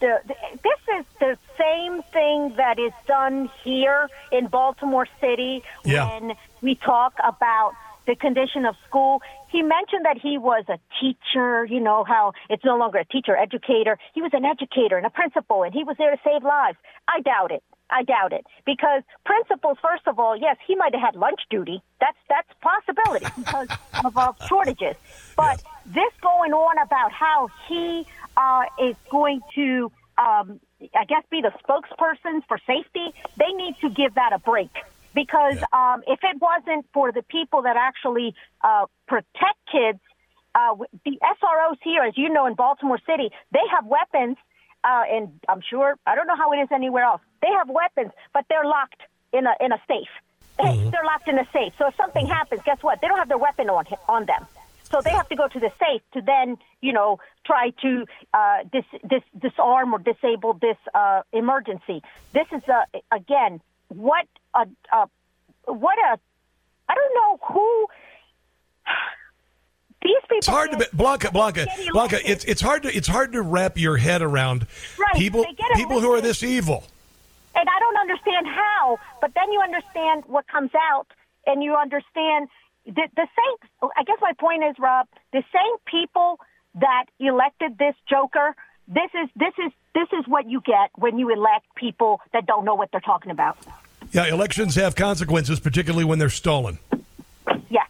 this is the same thing that is done here in Baltimore City when we talk about the condition of school. He mentioned that he was a teacher, you know, how it's no longer a teacher, educator. He was an educator and a principal, and he was there to save lives. I doubt it. Because principals, first of all, yes, he might have had lunch duty. That's a possibility because of shortages. But this going on about how he is going to, be the spokesperson for safety, they need to give that a break. Because if it wasn't for the people that actually protect kids, the SROs here, as you know, in Baltimore City, they have weapons. And I'm sure, I don't know how it is anywhere else. They have weapons, but they're locked in a safe. They're locked in a safe. So if something happens, guess what? They don't have their weapon on them. So they have to go to the safe to then, you know, try to disarm or disable this emergency. This is again what a I don't know who. It's hard to Blanca. It's hard to wrap your head around people who are this evil. And I don't understand how, but then you understand what comes out, and you understand the same. I guess my point is, Rob, the same people that elected this joker. This is what you get when you elect people that don't know what they're talking about. Yeah, elections have consequences, particularly when they're stolen. Yeah.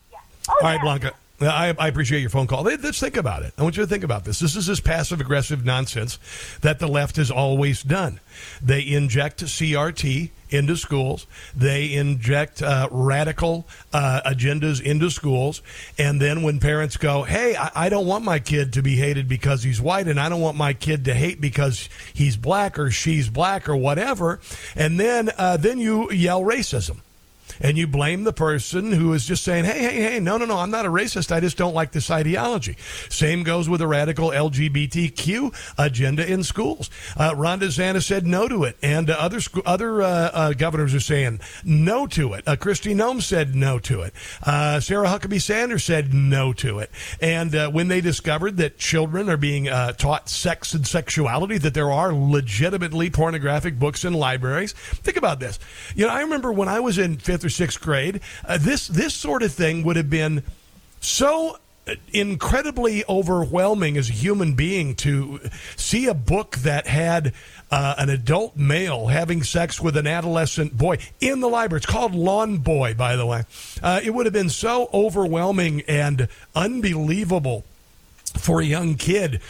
Oh, all right, Blanca. I appreciate your phone call. Let's think about it. I want you to think about this. This is this passive-aggressive nonsense that the left has always done. They inject CRT into schools. They inject radical agendas into schools. And then when parents go, hey, I don't want my kid to be hated because he's white, and I don't want my kid to hate because he's black or she's black or whatever, and then you yell racism. And you blame the person who is just saying, hey, no, I'm not a racist. I just don't like this ideology. Same goes with a radical LGBTQ agenda in schools. Ron DeSantis said no to it. And other governors are saying no to it. Kristi Noem said no to it. Sarah Huckabee Sanders said no to it. And when they discovered that children are being taught sex and sexuality, that there are legitimately pornographic books in libraries, think about this. You know, I remember when I was in fifth or sixth grade, this sort of thing would have been so incredibly overwhelming as a human being to see a book that had an adult male having sex with an adolescent boy in the library. It's called Lawn Boy, by the way. It would have been so overwhelming and unbelievable for a young kid,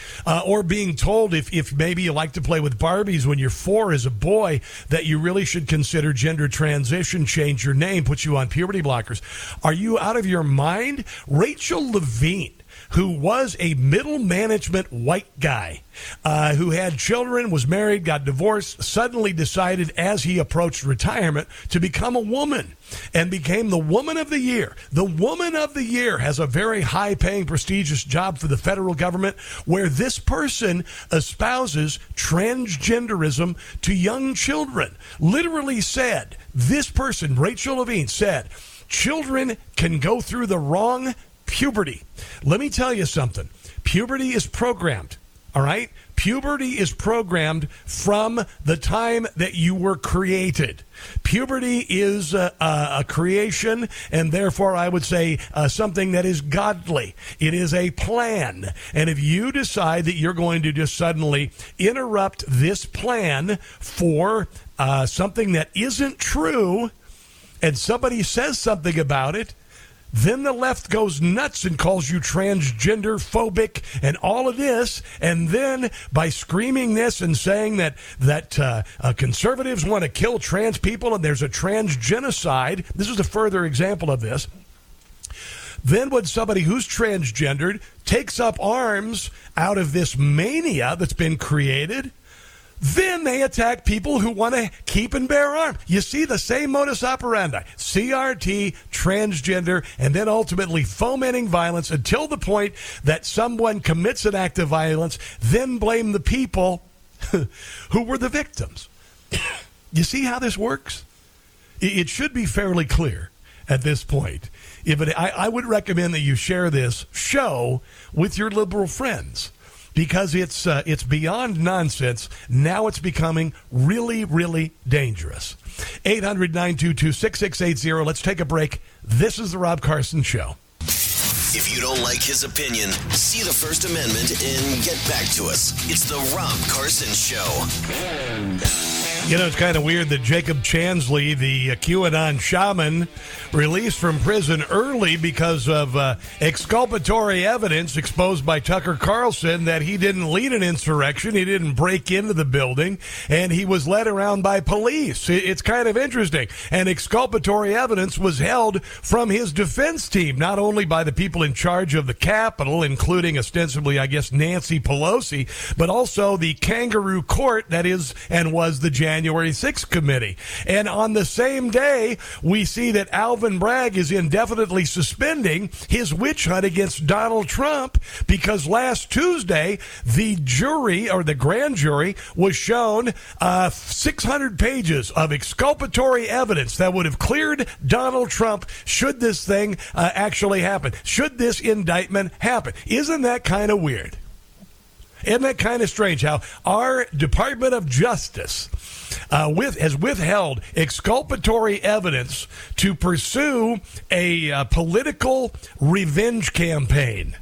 or being told if maybe you like to play with Barbies when you're 4 as a boy, that you really should consider gender transition, change your name, put you on puberty blockers. Are you out of your mind? Rachel Levine, who was a middle management white guy who had children, was married, got divorced, suddenly decided as he approached retirement to become a woman and became the Woman of the Year. The Woman of the Year has a very high-paying, prestigious job for the federal government where this person espouses transgenderism to young children. Literally said, this person, Rachel Levine, said, children can go through the wrong puberty. Let me tell you something. Puberty is programmed, all right? Puberty is programmed from the time that you were created. Puberty is a creation, and therefore I would say something that is godly. It is a plan. And if you decide that you're going to just suddenly interrupt this plan for something that isn't true, and somebody says something about it, then the left goes nuts and calls you transgender phobic and all of this. And then by screaming this and saying that conservatives want to kill trans people and there's a trans genocide, this is a further example of this. Then when somebody who's transgendered takes up arms out of this mania that's been created, then they attack people who want to keep and bear arms. You see the same modus operandi, CRT, transgender, and then ultimately fomenting violence until the point that someone commits an act of violence, then blame the people who were the victims. You see how this works? It should be fairly clear at this point. I would recommend that you share this show with your liberal friends, because it's beyond nonsense. Now it's becoming really, really dangerous. 800-922-6680. Let's take a break. This is The Rob Carson Show. If you don't like his opinion, see the First Amendment and get back to us. It's The Rob Carson Show. You know, it's kind of weird that Jacob Chansley, the QAnon Shaman, released from prison early because of exculpatory evidence exposed by Tucker Carlson that he didn't lead an insurrection, he didn't break into the building, and he was led around by police. It's kind of interesting. And exculpatory evidence was held from his defense team, not only by the people in charge of the Capitol, including ostensibly, I guess, Nancy Pelosi, but also the kangaroo court that is and was the January 6th committee. And on the same day, we see that Alvin Bragg is indefinitely suspending his witch hunt against Donald Trump because last Tuesday, the jury or the grand jury was shown 600 pages of exculpatory evidence that would have cleared Donald Trump should this thing actually happen, should this indictment happen. Isn't that kind of weird? Isn't that kind of strange how our Department of Justice has withheld exculpatory evidence to pursue a political revenge campaign?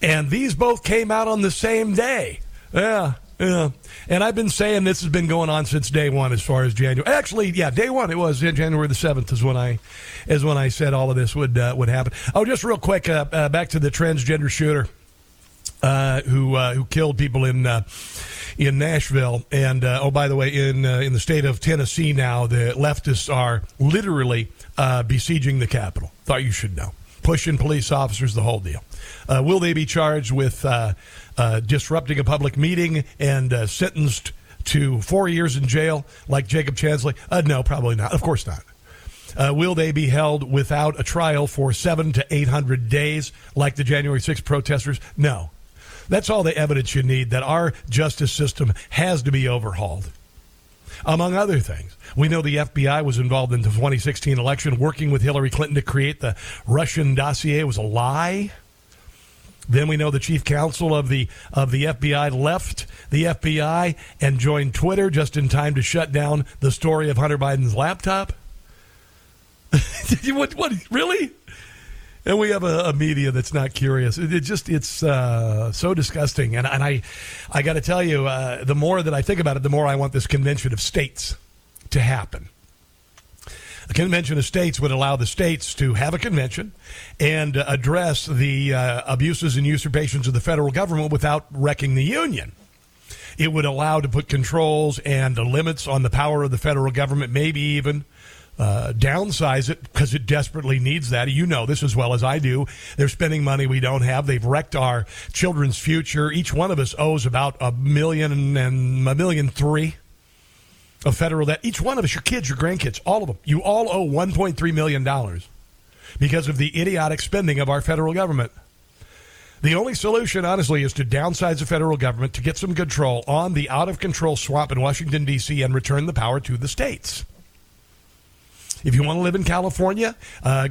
And these both came out on the same day. Yeah. And I've been saying this has been going on since day one as far as January. Actually, yeah, day one. It was January the 7th is when I said all of this would happen. Oh, just real quick, back to the transgender shooter who killed people in Nashville, and oh, by the way, in the state of Tennessee now, the leftists are literally besieging the Capitol. Thought you should know, pushing police officers, the whole deal. Will they be charged with disrupting a public meeting and sentenced to 4 years in jail, like Jacob Chansley? No, probably not. Of course not. Will they be held without a trial for 700 to 800 days, like the January 6th protesters? No. That's all the evidence you need that our justice system has to be overhauled. Among other things, we know the FBI was involved in the 2016 election, working with Hillary Clinton to create the Russian dossier. It was a lie. Then we know the chief counsel of the FBI left the FBI and joined Twitter just in time to shut down the story of Hunter Biden's laptop. What? Really? And we have a media that's not curious. It's so disgusting. And I got to tell you, the more that I think about it, the more I want this convention of states to happen. The Convention of States would allow the states to have a convention and address the abuses and usurpations of the federal government without wrecking the union. It would allow to put controls and limits on the power of the federal government, maybe even downsize it, because it desperately needs that. You know this as well as I do. They're spending money we don't have. They've wrecked our children's future. Each one of us owes about $1.3 million of federal debt. Each one of us, your kids, your grandkids, all of them. You all owe $1.3 million because of the idiotic spending of our federal government. The only solution, honestly, is to downsize the federal government to get some control on the out-of-control swamp in Washington, D.C., and return the power to the states. If you want to live in California,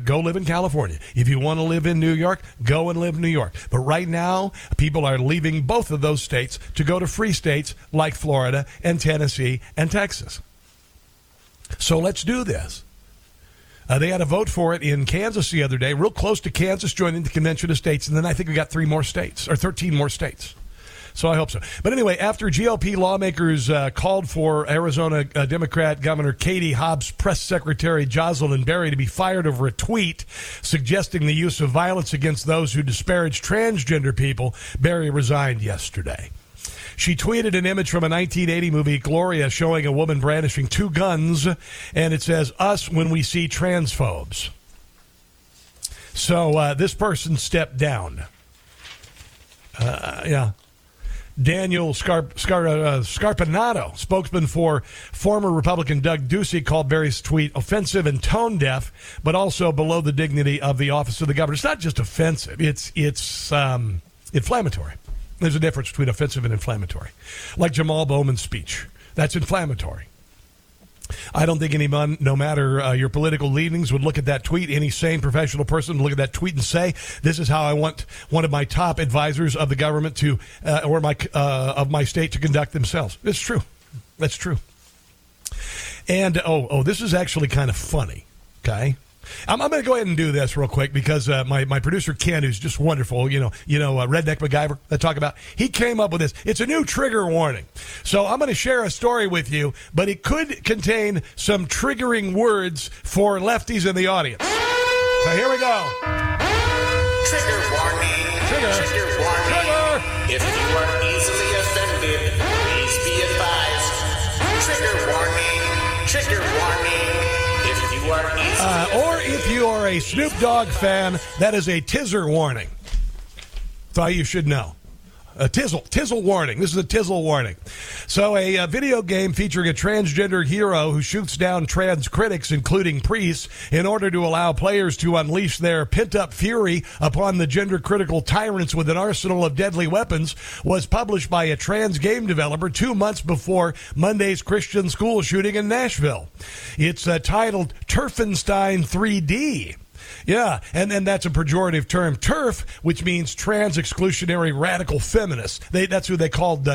go live in California. If you want to live in New York, go and live in New York. But right now, people are leaving both of those states to go to free states like Florida and Tennessee and Texas. So let's do this. They had a vote for it in Kansas the other day, real close to Kansas joining the Convention of States, and then I think we got 13 more states. So I hope so. But anyway, after GOP lawmakers called for Arizona Democrat Governor Katie Hobbs' press secretary Jocelyn Berry to be fired over a tweet suggesting the use of violence against those who disparage transgender people, Berry resigned yesterday. She tweeted an image from a 1980 movie, Gloria, showing a woman brandishing two guns, and it says, "Us when we see transphobes." So this person stepped down. Daniel Scarpinato, spokesman for former Republican Doug Ducey, called Berry's tweet offensive and tone-deaf, but also below the dignity of the office of the governor. It's not just offensive. It's inflammatory. There's a difference between offensive and inflammatory. Like Jamal Bowman's speech. That's inflammatory. I don't think anyone, no matter your political leanings, would look at that tweet. Any sane professional person would look at that tweet and say, this is how I want one of my top advisors of the government to, or my of my state to conduct themselves. It's true. That's true. And, this is actually kind of funny, okay? I'm going to go ahead and do this real quick because my producer, Ken, who's just wonderful, you know, Redneck MacGyver, I talk about, he came up with this. It's a new trigger warning. So I'm going to share a story with you, but it could contain some triggering words for lefties in the audience. So here we go. Trigger warning. Trigger warning. Trigger. If you are easily offended, please be advised. Trigger warning. Trigger warning. Or if you are a Snoop Dogg fan, that is a tizzle warning. Thought you should know. A tizzle warning. This is a tizzle warning. So a video game featuring a transgender hero who shoots down trans critics, including priests, in order to allow players to unleash their pent-up fury upon the gender-critical tyrants with an arsenal of deadly weapons was published by a trans game developer 2 months before Monday's Christian school shooting in Nashville. It's titled Turfenstein 3D. Yeah, and then that's a pejorative term, TERF, which means trans-exclusionary radical feminists. That's who they called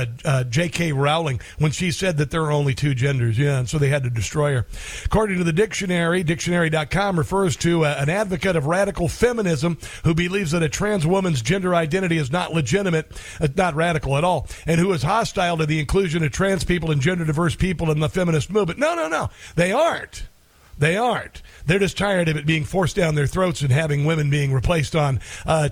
J.K. Rowling when she said that there are only two genders. Yeah, and so they had to destroy her. According to the dictionary, dictionary.com refers to an advocate of radical feminism who believes that a trans woman's gender identity is not legitimate, not radical at all, and who is hostile to the inclusion of trans people and gender-diverse people in the feminist movement. No, they aren't. They aren't. They're just tired of it being forced down their throats and having women being replaced on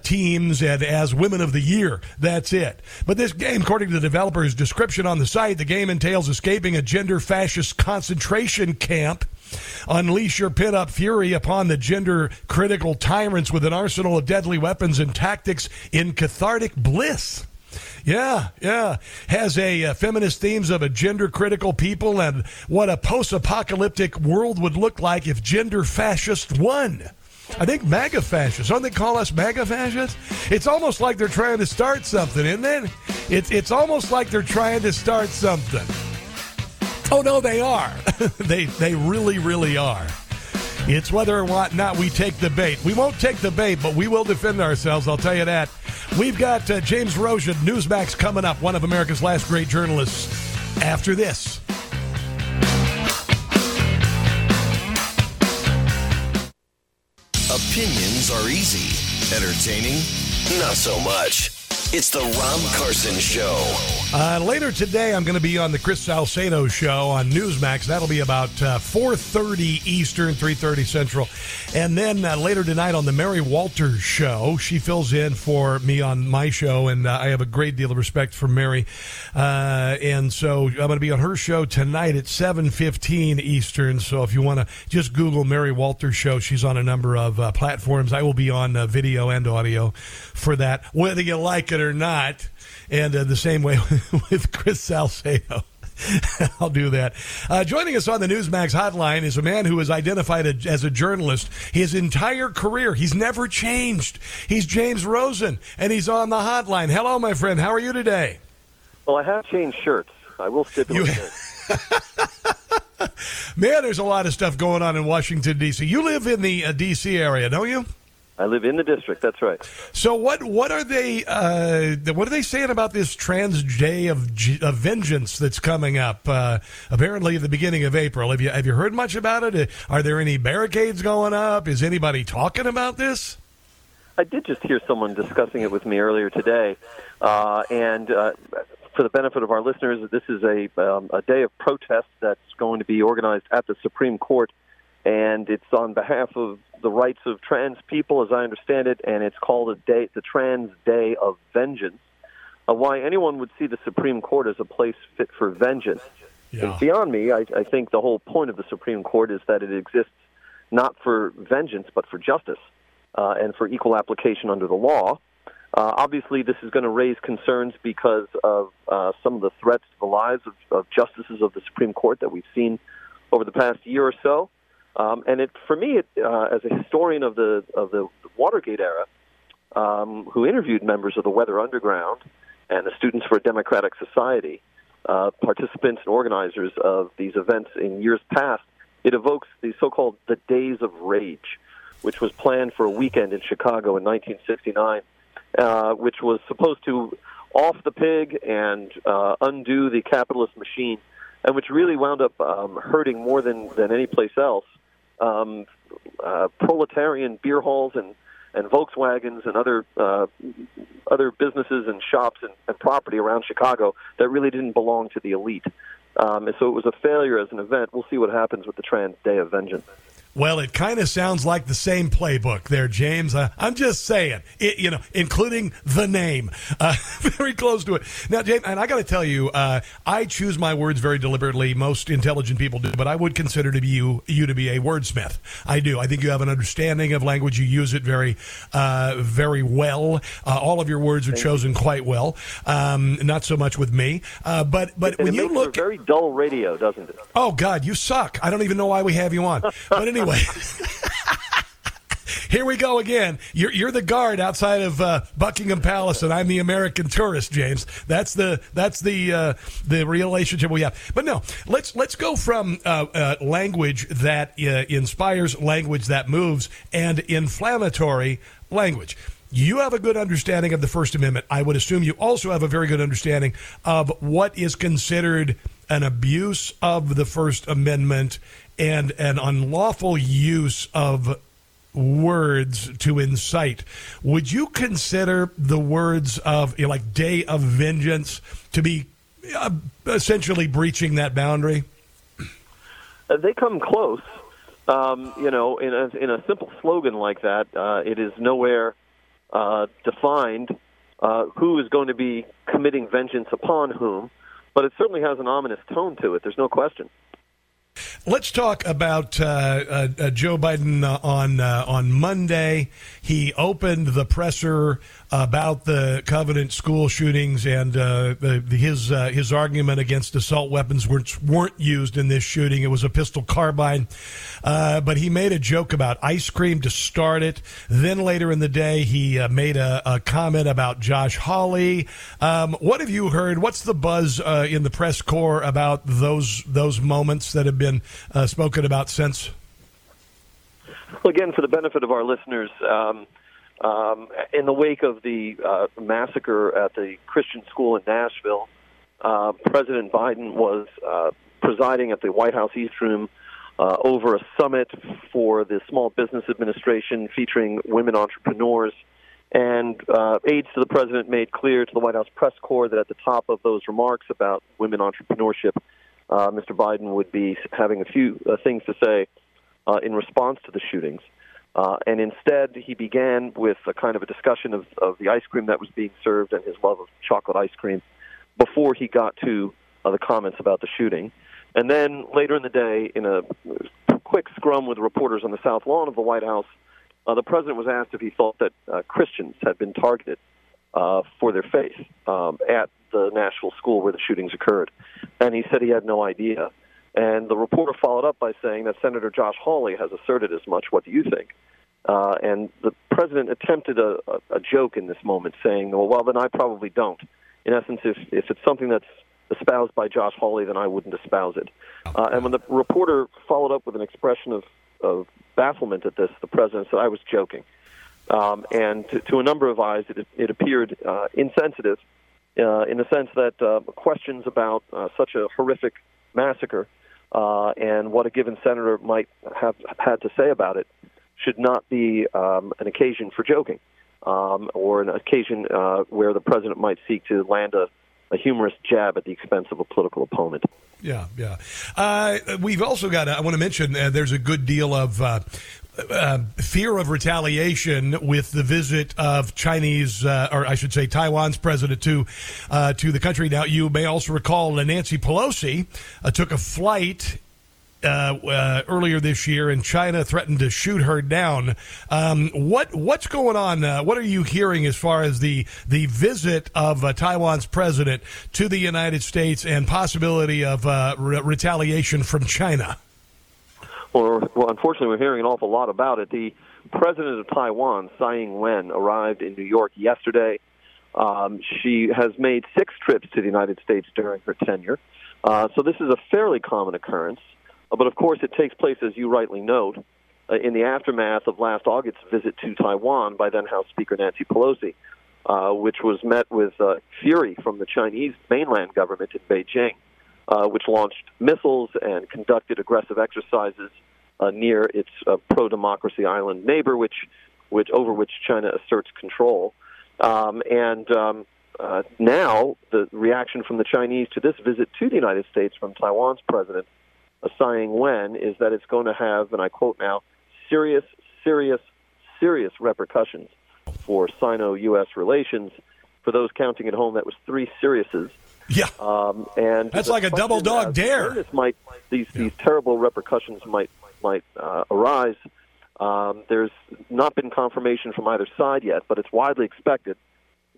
teams and as women of the year. That's it. But this game, according to the developer's description on the site, the game entails escaping a gender fascist concentration camp. Unleash your pent-up fury upon the gender-critical tyrants with an arsenal of deadly weapons and tactics in cathartic bliss. Yeah. Has a feminist themes of a gender-critical people and what a post-apocalyptic world would look like if gender fascist won. I think MAGA fascists. Don't they call us MAGA fascists? It's almost like they're trying to start something, isn't it? It's almost like they're trying to start something. Oh, no, they are. They really, really are. It's whether or not we take the bait. We won't take the bait, but we will defend ourselves, I'll tell you that. We've got James Rosen, Newsmax, coming up, one of America's last great journalists, after this. Opinions are easy. Entertaining? Not so much. It's the Rob Carson Show. Later today, I'm going to be on the Chris Salcedo Show on Newsmax. That'll be about 4:30 Eastern, 3:30 Central. And then later tonight on the Mary Walter Show, she fills in for me on my show, and I have a great deal of respect for Mary. And so I'm going to be on her show tonight at 7:15 Eastern. So if you want to just Google Mary Walter Show, she's on a number of platforms. I will be on video and audio for that, whether you like it or not, and the same way with Chris Salcedo. I'll do that. Joining us on the Newsmax hotline is a man who is identified as a journalist his entire career. He's never changed. He's James Rosen, and he's on the hotline. Hello, my friend. How are you today? Well, I have changed shirts. I will stipulate that. Man, there's a lot of stuff going on in Washington, D.C. You live in the D.C. area, don't you? I live in the district. That's right. So what are they saying about this Trans Day of Vengeance that's coming up? Apparently, at the beginning of April. Have you heard much about it? Are there any barricades going up? Is anybody talking about this? I did just hear someone discussing it with me earlier today, for the benefit of our listeners, this is a day of protest that's going to be organized at the Supreme Court, and it's on behalf of the rights of trans people, as I understand it, and it's called the Trans Day of Vengeance. Why anyone would see the Supreme Court as a place fit for vengeance is beyond me. I think the whole point of the Supreme Court is that it exists not for vengeance but for justice and for equal application under the law. Obviously, this is going to raise concerns because of some of the threats to the lives of justices of the Supreme Court that we've seen over the past year or so. And for me, as a historian of the Watergate era, who interviewed members of the Weather Underground and the Students for a Democratic Society, participants and organizers of these events in years past, it evokes the so-called the Days of Rage, which was planned for a weekend in Chicago in 1969. Which was supposed to off the pig and undo the capitalist machine, and which really wound up hurting more than any place else proletarian beer halls and Volkswagens and other businesses and shops and property around Chicago that really didn't belong to the elite. And so it was a failure as an event. We'll see what happens with the Trans Day of Vengeance. Well, it kind of sounds like the same playbook there, James. I'm just saying, including the name. Very close to it. Now, James, and I got to tell you, I choose my words very deliberately. Most intelligent people do, but I would consider to be you to be a wordsmith. I do. I think you have an understanding of language. You use it very, very well. All of your words are chosen quite well. Not so much with me, but when you look, very dull radio, doesn't it? Oh God, you suck. I don't even know why we have you on. But anyway. Here we go again. You're the guard outside of Buckingham Palace, and I'm the American tourist, James. That's the relationship we have. But no, let's go from language that inspires, language that moves, and inflammatory language. You have a good understanding of the First Amendment. I would assume you also have a very good understanding of what is considered an abuse of the First Amendment and an unlawful use of words to incite. Would you consider the words of, Day of Vengeance to be essentially breaching that boundary? They come close. In a simple slogan like that, it is nowhere defined who is going to be committing vengeance upon whom, but it certainly has an ominous tone to it. There's no question. Let's talk about Joe Biden on Monday. He opened the presser about the Covenant School shootings and his argument against assault weapons which weren't used in this shooting. It was a pistol carbine. But he made a joke about ice cream to start it. Then later in the day, he made a comment about Josh Hawley. What have you heard? What's the buzz in the press corps about those moments that have been spoken about since? Well, again, for the benefit of our listeners, in the wake of the massacre at the Christian school in Nashville, President Biden was presiding at the White House East Room over a summit for the Small Business Administration featuring women entrepreneurs And aides to the president made clear to the White House press corps that at the top of those remarks about women entrepreneurship, Mr. Biden would be having a few things to say in response to the shootings. And instead, he began with a kind of a discussion of the ice cream that was being served and his love of chocolate ice cream before he got to the comments about the shooting. And then later in the day, in a quick scrum with reporters on the South Lawn of the White House, the president was asked if he thought that Christians had been targeted for their faith at the Nashville school where the shootings occurred. And he said he had no idea. And the reporter followed up by saying that Senator Josh Hawley has asserted as much. What do you think? And the president attempted a joke in this moment, saying, well, then I probably don't. In essence, if it's something that's espoused by Josh Hawley, then I wouldn't espouse it. And when the reporter followed up with an expression of bafflement at this, the president said, I was joking. And to a number of eyes, it appeared insensitive in the sense that questions about such a horrific massacre and what a given senator might have had to say about it should not be an occasion for joking or an occasion where the president might seek to land a humorous jab at the expense of a political opponent. Yeah. We've also got, I want to mention, there's a good deal of fear of retaliation with the visit of Taiwan's president to the country. Now, you may also recall that Nancy Pelosi took a flight earlier this year, and China threatened to shoot her down. What's going on? What are you hearing as far as the visit of Taiwan's president to the United States and possibility of retaliation from China? Well, unfortunately, we're hearing an awful lot about it. The president of Taiwan, Tsai Ing-wen, arrived in New York yesterday. She has made 6 trips to the United States during her tenure. So this is a fairly common occurrence. But, of course, it takes place, as you rightly note, in the aftermath of last August's visit to Taiwan by then-House Speaker Nancy Pelosi, which was met with fury from the Chinese mainland government in Beijing, which launched missiles and conducted aggressive exercises near its pro-democracy island neighbor, over which China asserts control. Now the reaction from the Chinese to this visit to the United States from Taiwan's president, Tsai Ing-wen, is that it's going to have, and I quote now, serious, serious, serious repercussions for Sino-U.S. relations. For those counting at home, that was 3 seriouses. Yeah, and that's like a double dog dare. These terrible repercussions might arise. There's not been confirmation from either side yet, but it's widely expected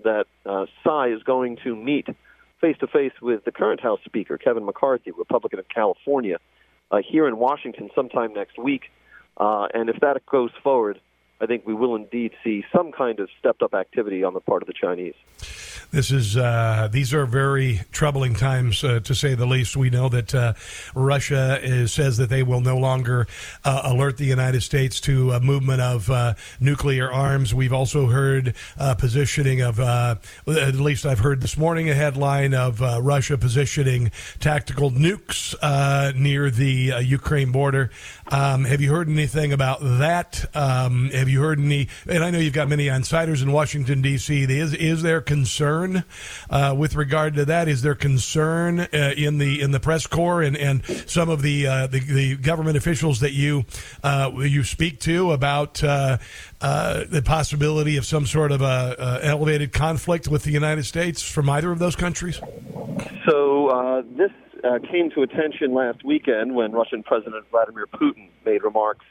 that Tsai is going to meet face-to-face with the current House Speaker, Kevin McCarthy, Republican of California, here in Washington sometime next week. And if that goes forward, I think we will indeed see some kind of stepped-up activity on the part of the Chinese. These are very troubling times, to say the least. We know that Russia says that they will no longer alert the United States to a movement of nuclear arms. We've also heard positioning of, at least I've heard this morning, a headline of Russia positioning tactical nukes near the Ukraine border. Have you heard anything about that? Have you heard any? And I know you've got many insiders in Washington, D.C. Is there concern with regard to that? Is there concern in the press corps and some of the government officials that you speak to about the possibility of some sort of a elevated conflict with the United States from either of those countries? So this came to attention last weekend when Russian President Vladimir Putin made remarks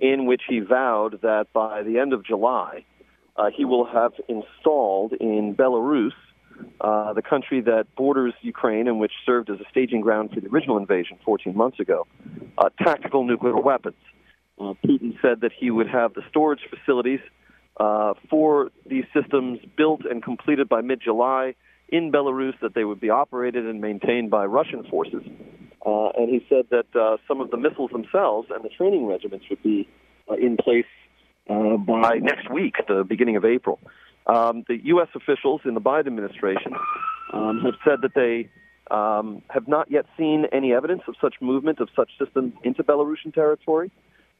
in which he vowed that by the end of July, he will have installed in Belarus, the country that borders Ukraine and which served as a staging ground for the original invasion 14 months ago, tactical nuclear weapons. Putin said that he would have the storage facilities for these systems built and completed by mid-July in Belarus, that they would be operated and maintained by Russian forces. And he said that some of the missiles themselves and the training regiments would be in place by next week, the beginning of April. The U.S. officials in the Biden administration have said that they have not yet seen any evidence of such movement of such systems into Belarusian territory.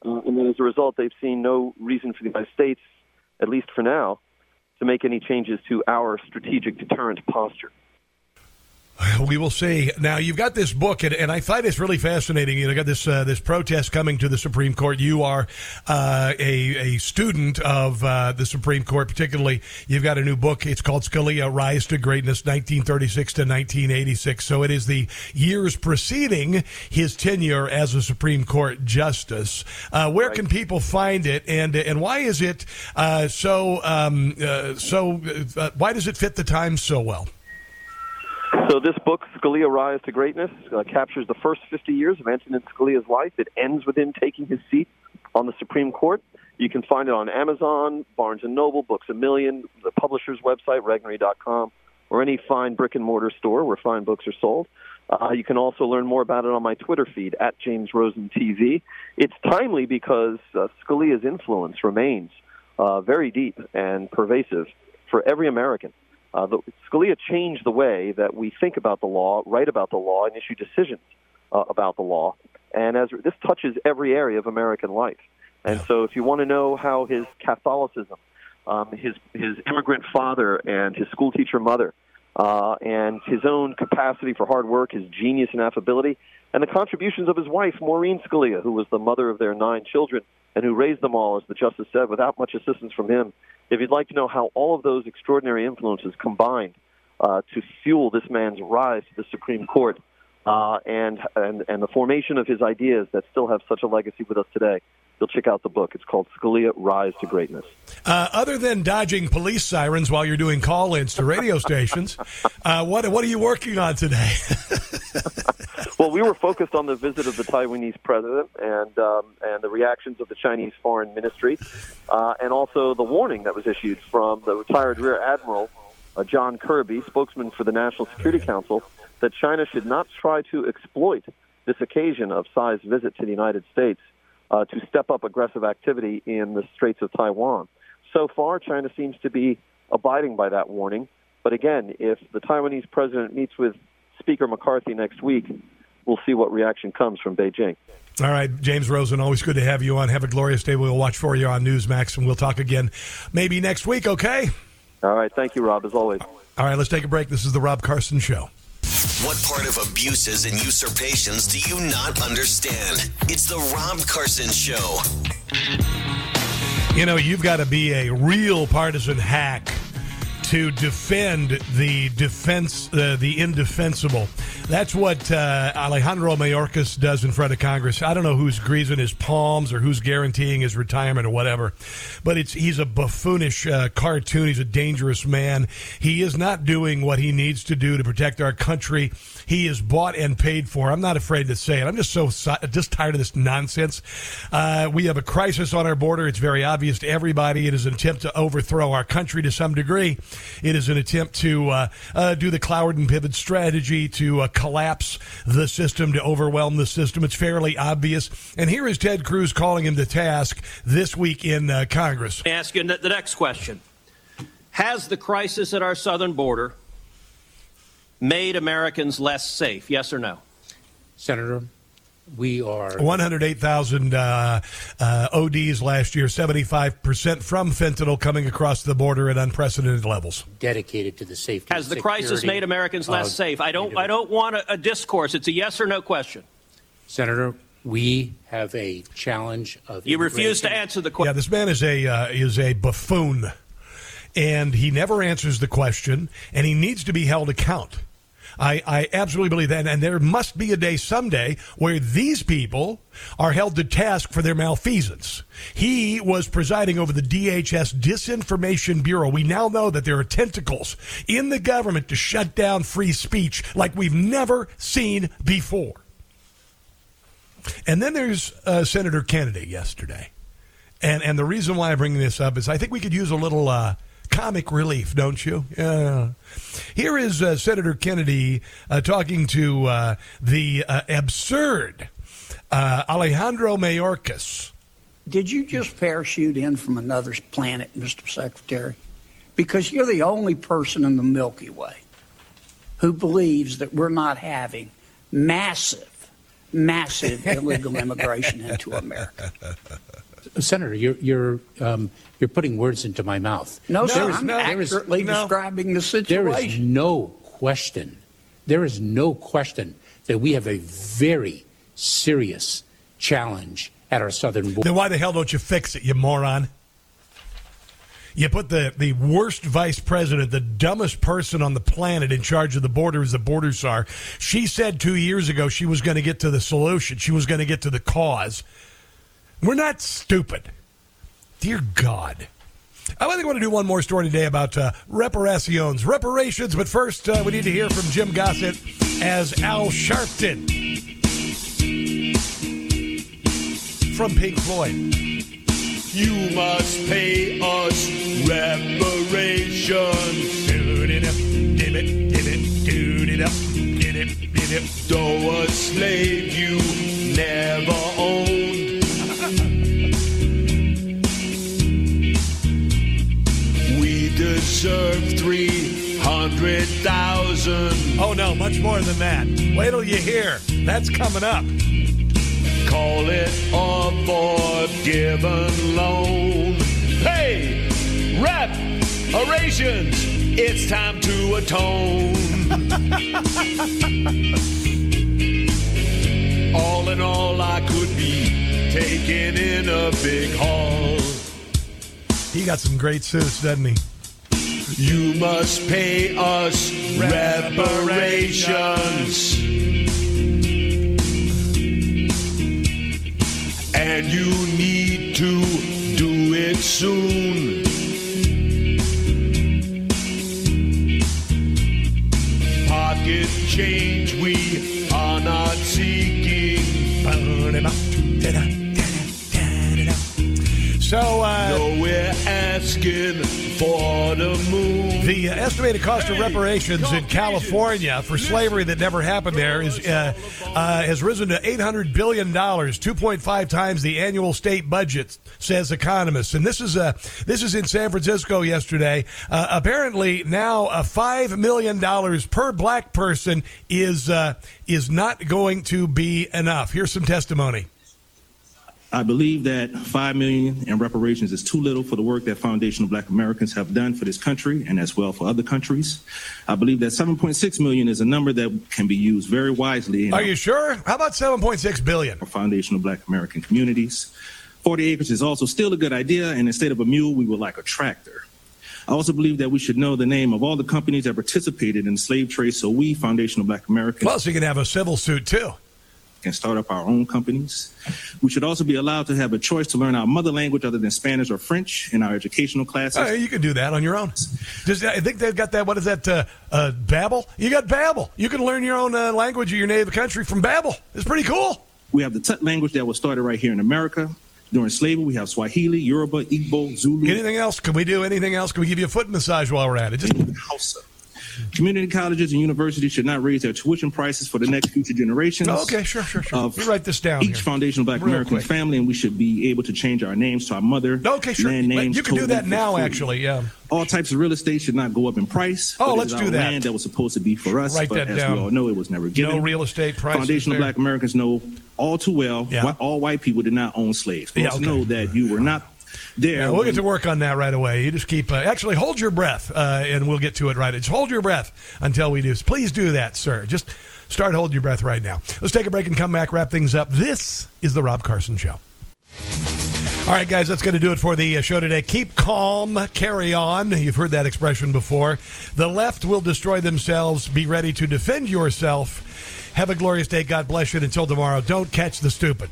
And then as a result, they've seen no reason for the United States, at least for now, to make any changes to our strategic deterrent posture. We will see. Now, you've got this book, and I find it's really fascinating. You've got this this protest coming to the Supreme Court. You are a student of the Supreme Court, particularly. You've got a new book. It's called Scalia, Rise to Greatness, 1936 to 1986. So it is the years preceding his tenure as a Supreme Court justice. Where can people find it, and why is it why does it fit the times so well? So this book, Scalia, Rise to Greatness, captures the first 50 years of Antonin Scalia's life. It ends with him taking his seat on the Supreme Court. You can find it on Amazon, Barnes & Noble, Books A Million, the publisher's website, regnery.com, or any fine brick-and-mortar store where fine books are sold. You can also learn more about it on my Twitter feed, at James Rosen TV. It's timely because Scalia's influence remains very deep and pervasive for every American. Scalia changed the way that we think about the law, write about the law, and issue decisions about the law. And as this touches every area of American life. And so if you want to know how his Catholicism, his immigrant father and his schoolteacher mother, and his own capacity for hard work, his genius and affability, and the contributions of his wife, Maureen Scalia, who was the mother of their 9 children and who raised them all, as the justice said, without much assistance from him. If you'd like to know how all of those extraordinary influences combined to fuel this man's rise to the Supreme Court and the formation of his ideas that still have such a legacy with us today, you'll check out the book. It's called Scalia, Rise to Greatness. Other than dodging police sirens while you're doing call-ins to radio stations, what are you working on today? Well, we were focused on the visit of the Taiwanese president and the reactions of the Chinese foreign ministry, and also the warning that was issued from the retired Rear Admiral John Kirby, spokesman for the National Security Council, that China should not try to exploit this occasion of Tsai's visit to the United States to step up aggressive activity in the Straits of Taiwan. So far, China seems to be abiding by that warning. But again, if the Taiwanese president meets with Speaker McCarthy next week, we'll see what reaction comes from Beijing. All right, James Rosen, always good to have you on. Have a glorious day. We'll watch for you on Newsmax, and we'll talk again maybe next week, okay? All right. Thank you, Rob, as always. All right, let's take a break. This is The Rob Carson Show. What part of abuses and usurpations do you not understand? It's The Rob Carson Show. You know, you've got to be a real partisan hack to defend the defense, the indefensible. That's what Alejandro Mayorkas does in front of Congress. I don't know who's greasing his palms or who's guaranteeing his retirement or whatever, but he's a buffoonish cartoon. He's a dangerous man. He is not doing what he needs to do to protect our country. He is bought and paid for. I'm not afraid to say it. I'm just so tired of this nonsense. We have a crisis on our border. It's very obvious to everybody. It is an attempt to overthrow our country to some degree. It is an attempt to do the Cloward and Pivot strategy to collapse the system, to overwhelm the system. It's fairly obvious. And here is Ted Cruz calling him to task this week in Congress. Let me ask you the next question. Has the crisis at our southern border made Americans less safe? Yes or no? Senator, we are 108,000 ODs last year, 75% from fentanyl coming across the border at unprecedented levels. Dedicated to the safety. Has the crisis made Americans less safe? I don't want a discourse. It's a yes or no question. Senator, we have a challenge of. You refuse to answer the question. Yeah, this man is a buffoon, and he never answers the question, and he needs to be held account. I absolutely believe that, and there must be a day someday where these people are held to task for their malfeasance. He was presiding over the DHS Disinformation Bureau. We now know that there are tentacles in the government to shut down free speech like we've never seen before. And then there's Senator Kennedy yesterday. And the reason why I bring this up is I think we could use a little comic relief, don't you? Yeah. Here is Senator Kennedy talking to the absurd Alejandro Mayorkas. Did you just parachute in from another planet, Mr. Secretary? Because you're the only person in the Milky Way who believes that we're not having massive illegal immigration into America. Senator, you're putting words into my mouth. No, sir, I'm accurately describing the situation. There is no question. There is no question that we have a very serious challenge at our southern border. Then why the hell don't you fix it, you moron? You put the worst vice president, the dumbest person on the planet in charge of the border as the border czar. She said 2 years ago she was going to get to the solution. She was going to get to the cause. We're not stupid. Dear God. I think I want to do one more story today about reparations. But first, we need to hear from Jim Gossett as Al Sharpton from Pink Floyd. You must pay us reparations. Do it up, did it, did it, do it up, did it, did it. Though a slave you never owned, we deserve 300,000. Oh no, much more than that. Wait till you hear. That's coming up. Call it a forgiven loan. Hey, reparations, it's time to atone. All in all, I could be taken in a big haul. He got some great suits, doesn't he? You must pay us reparations. And you need to do it soon. Pocket change we are not seeking. So, no, we're asking for the moon. The estimated cost of reparations in California for slavery that never happened there is has risen to $800 billion, 2.5 times the annual state budget, says economists. And this is in San Francisco yesterday. Apparently now $5 million per black person is not going to be enough. Here's some testimony. I believe that $5 million in reparations is too little for the work that foundational black Americans have done for this country and as well for other countries. I believe that $7.6 million is a number that can be used very wisely. Are you sure? How about $7.6 billion? For foundational black American communities. 40 acres is also still a good idea, and instead of a mule, we would like a tractor. I also believe that we should know the name of all the companies that participated in the slave trade so we, foundational black Americans... Plus, you can have a civil suit, too. Can start up our own companies. We should also be allowed to have a choice to learn our mother language other than Spanish or French in our educational classes. Oh, you can do that on your own. Just, I think they've got that, what is that, Babbel? You got Babbel. You can learn your own language of your native country from Babbel. It's pretty cool. We have the Tut language that was started right here in America. During slavery, we have Swahili, Yoruba, Igbo, Zulu. Anything else? Can we do anything else? Can we give you a foot massage while we're at it? Just Hausa. Community colleges and universities should not raise their tuition prices for the next future generations. Oh, okay, sure. You write this down. Each foundational black American family, and we should be able to change our names to our mother. Okay, sure. Land names, you can do that now, actually. Yeah. All types of real estate should not go up in price. Oh, let's do that. Land that was supposed to be for us, but as we all know, it was never given. No real estate prices. Foundational black Americans know all too well why all white people did not own slaves. They know that you were not. Yeah, we'll get to work on that right away. You just keep actually hold your breath, and we'll get to it right. Just hold your breath until we do. Please do that, sir. Just start holding your breath right now. Let's take a break and come back, wrap things up. This is the Rob Carson Show. All right, guys, that's going to do it for the show today. Keep calm, carry on. You've heard that expression before. The left will destroy themselves. Be ready to defend yourself. Have a glorious day. God bless you. And until tomorrow, don't catch the stupid.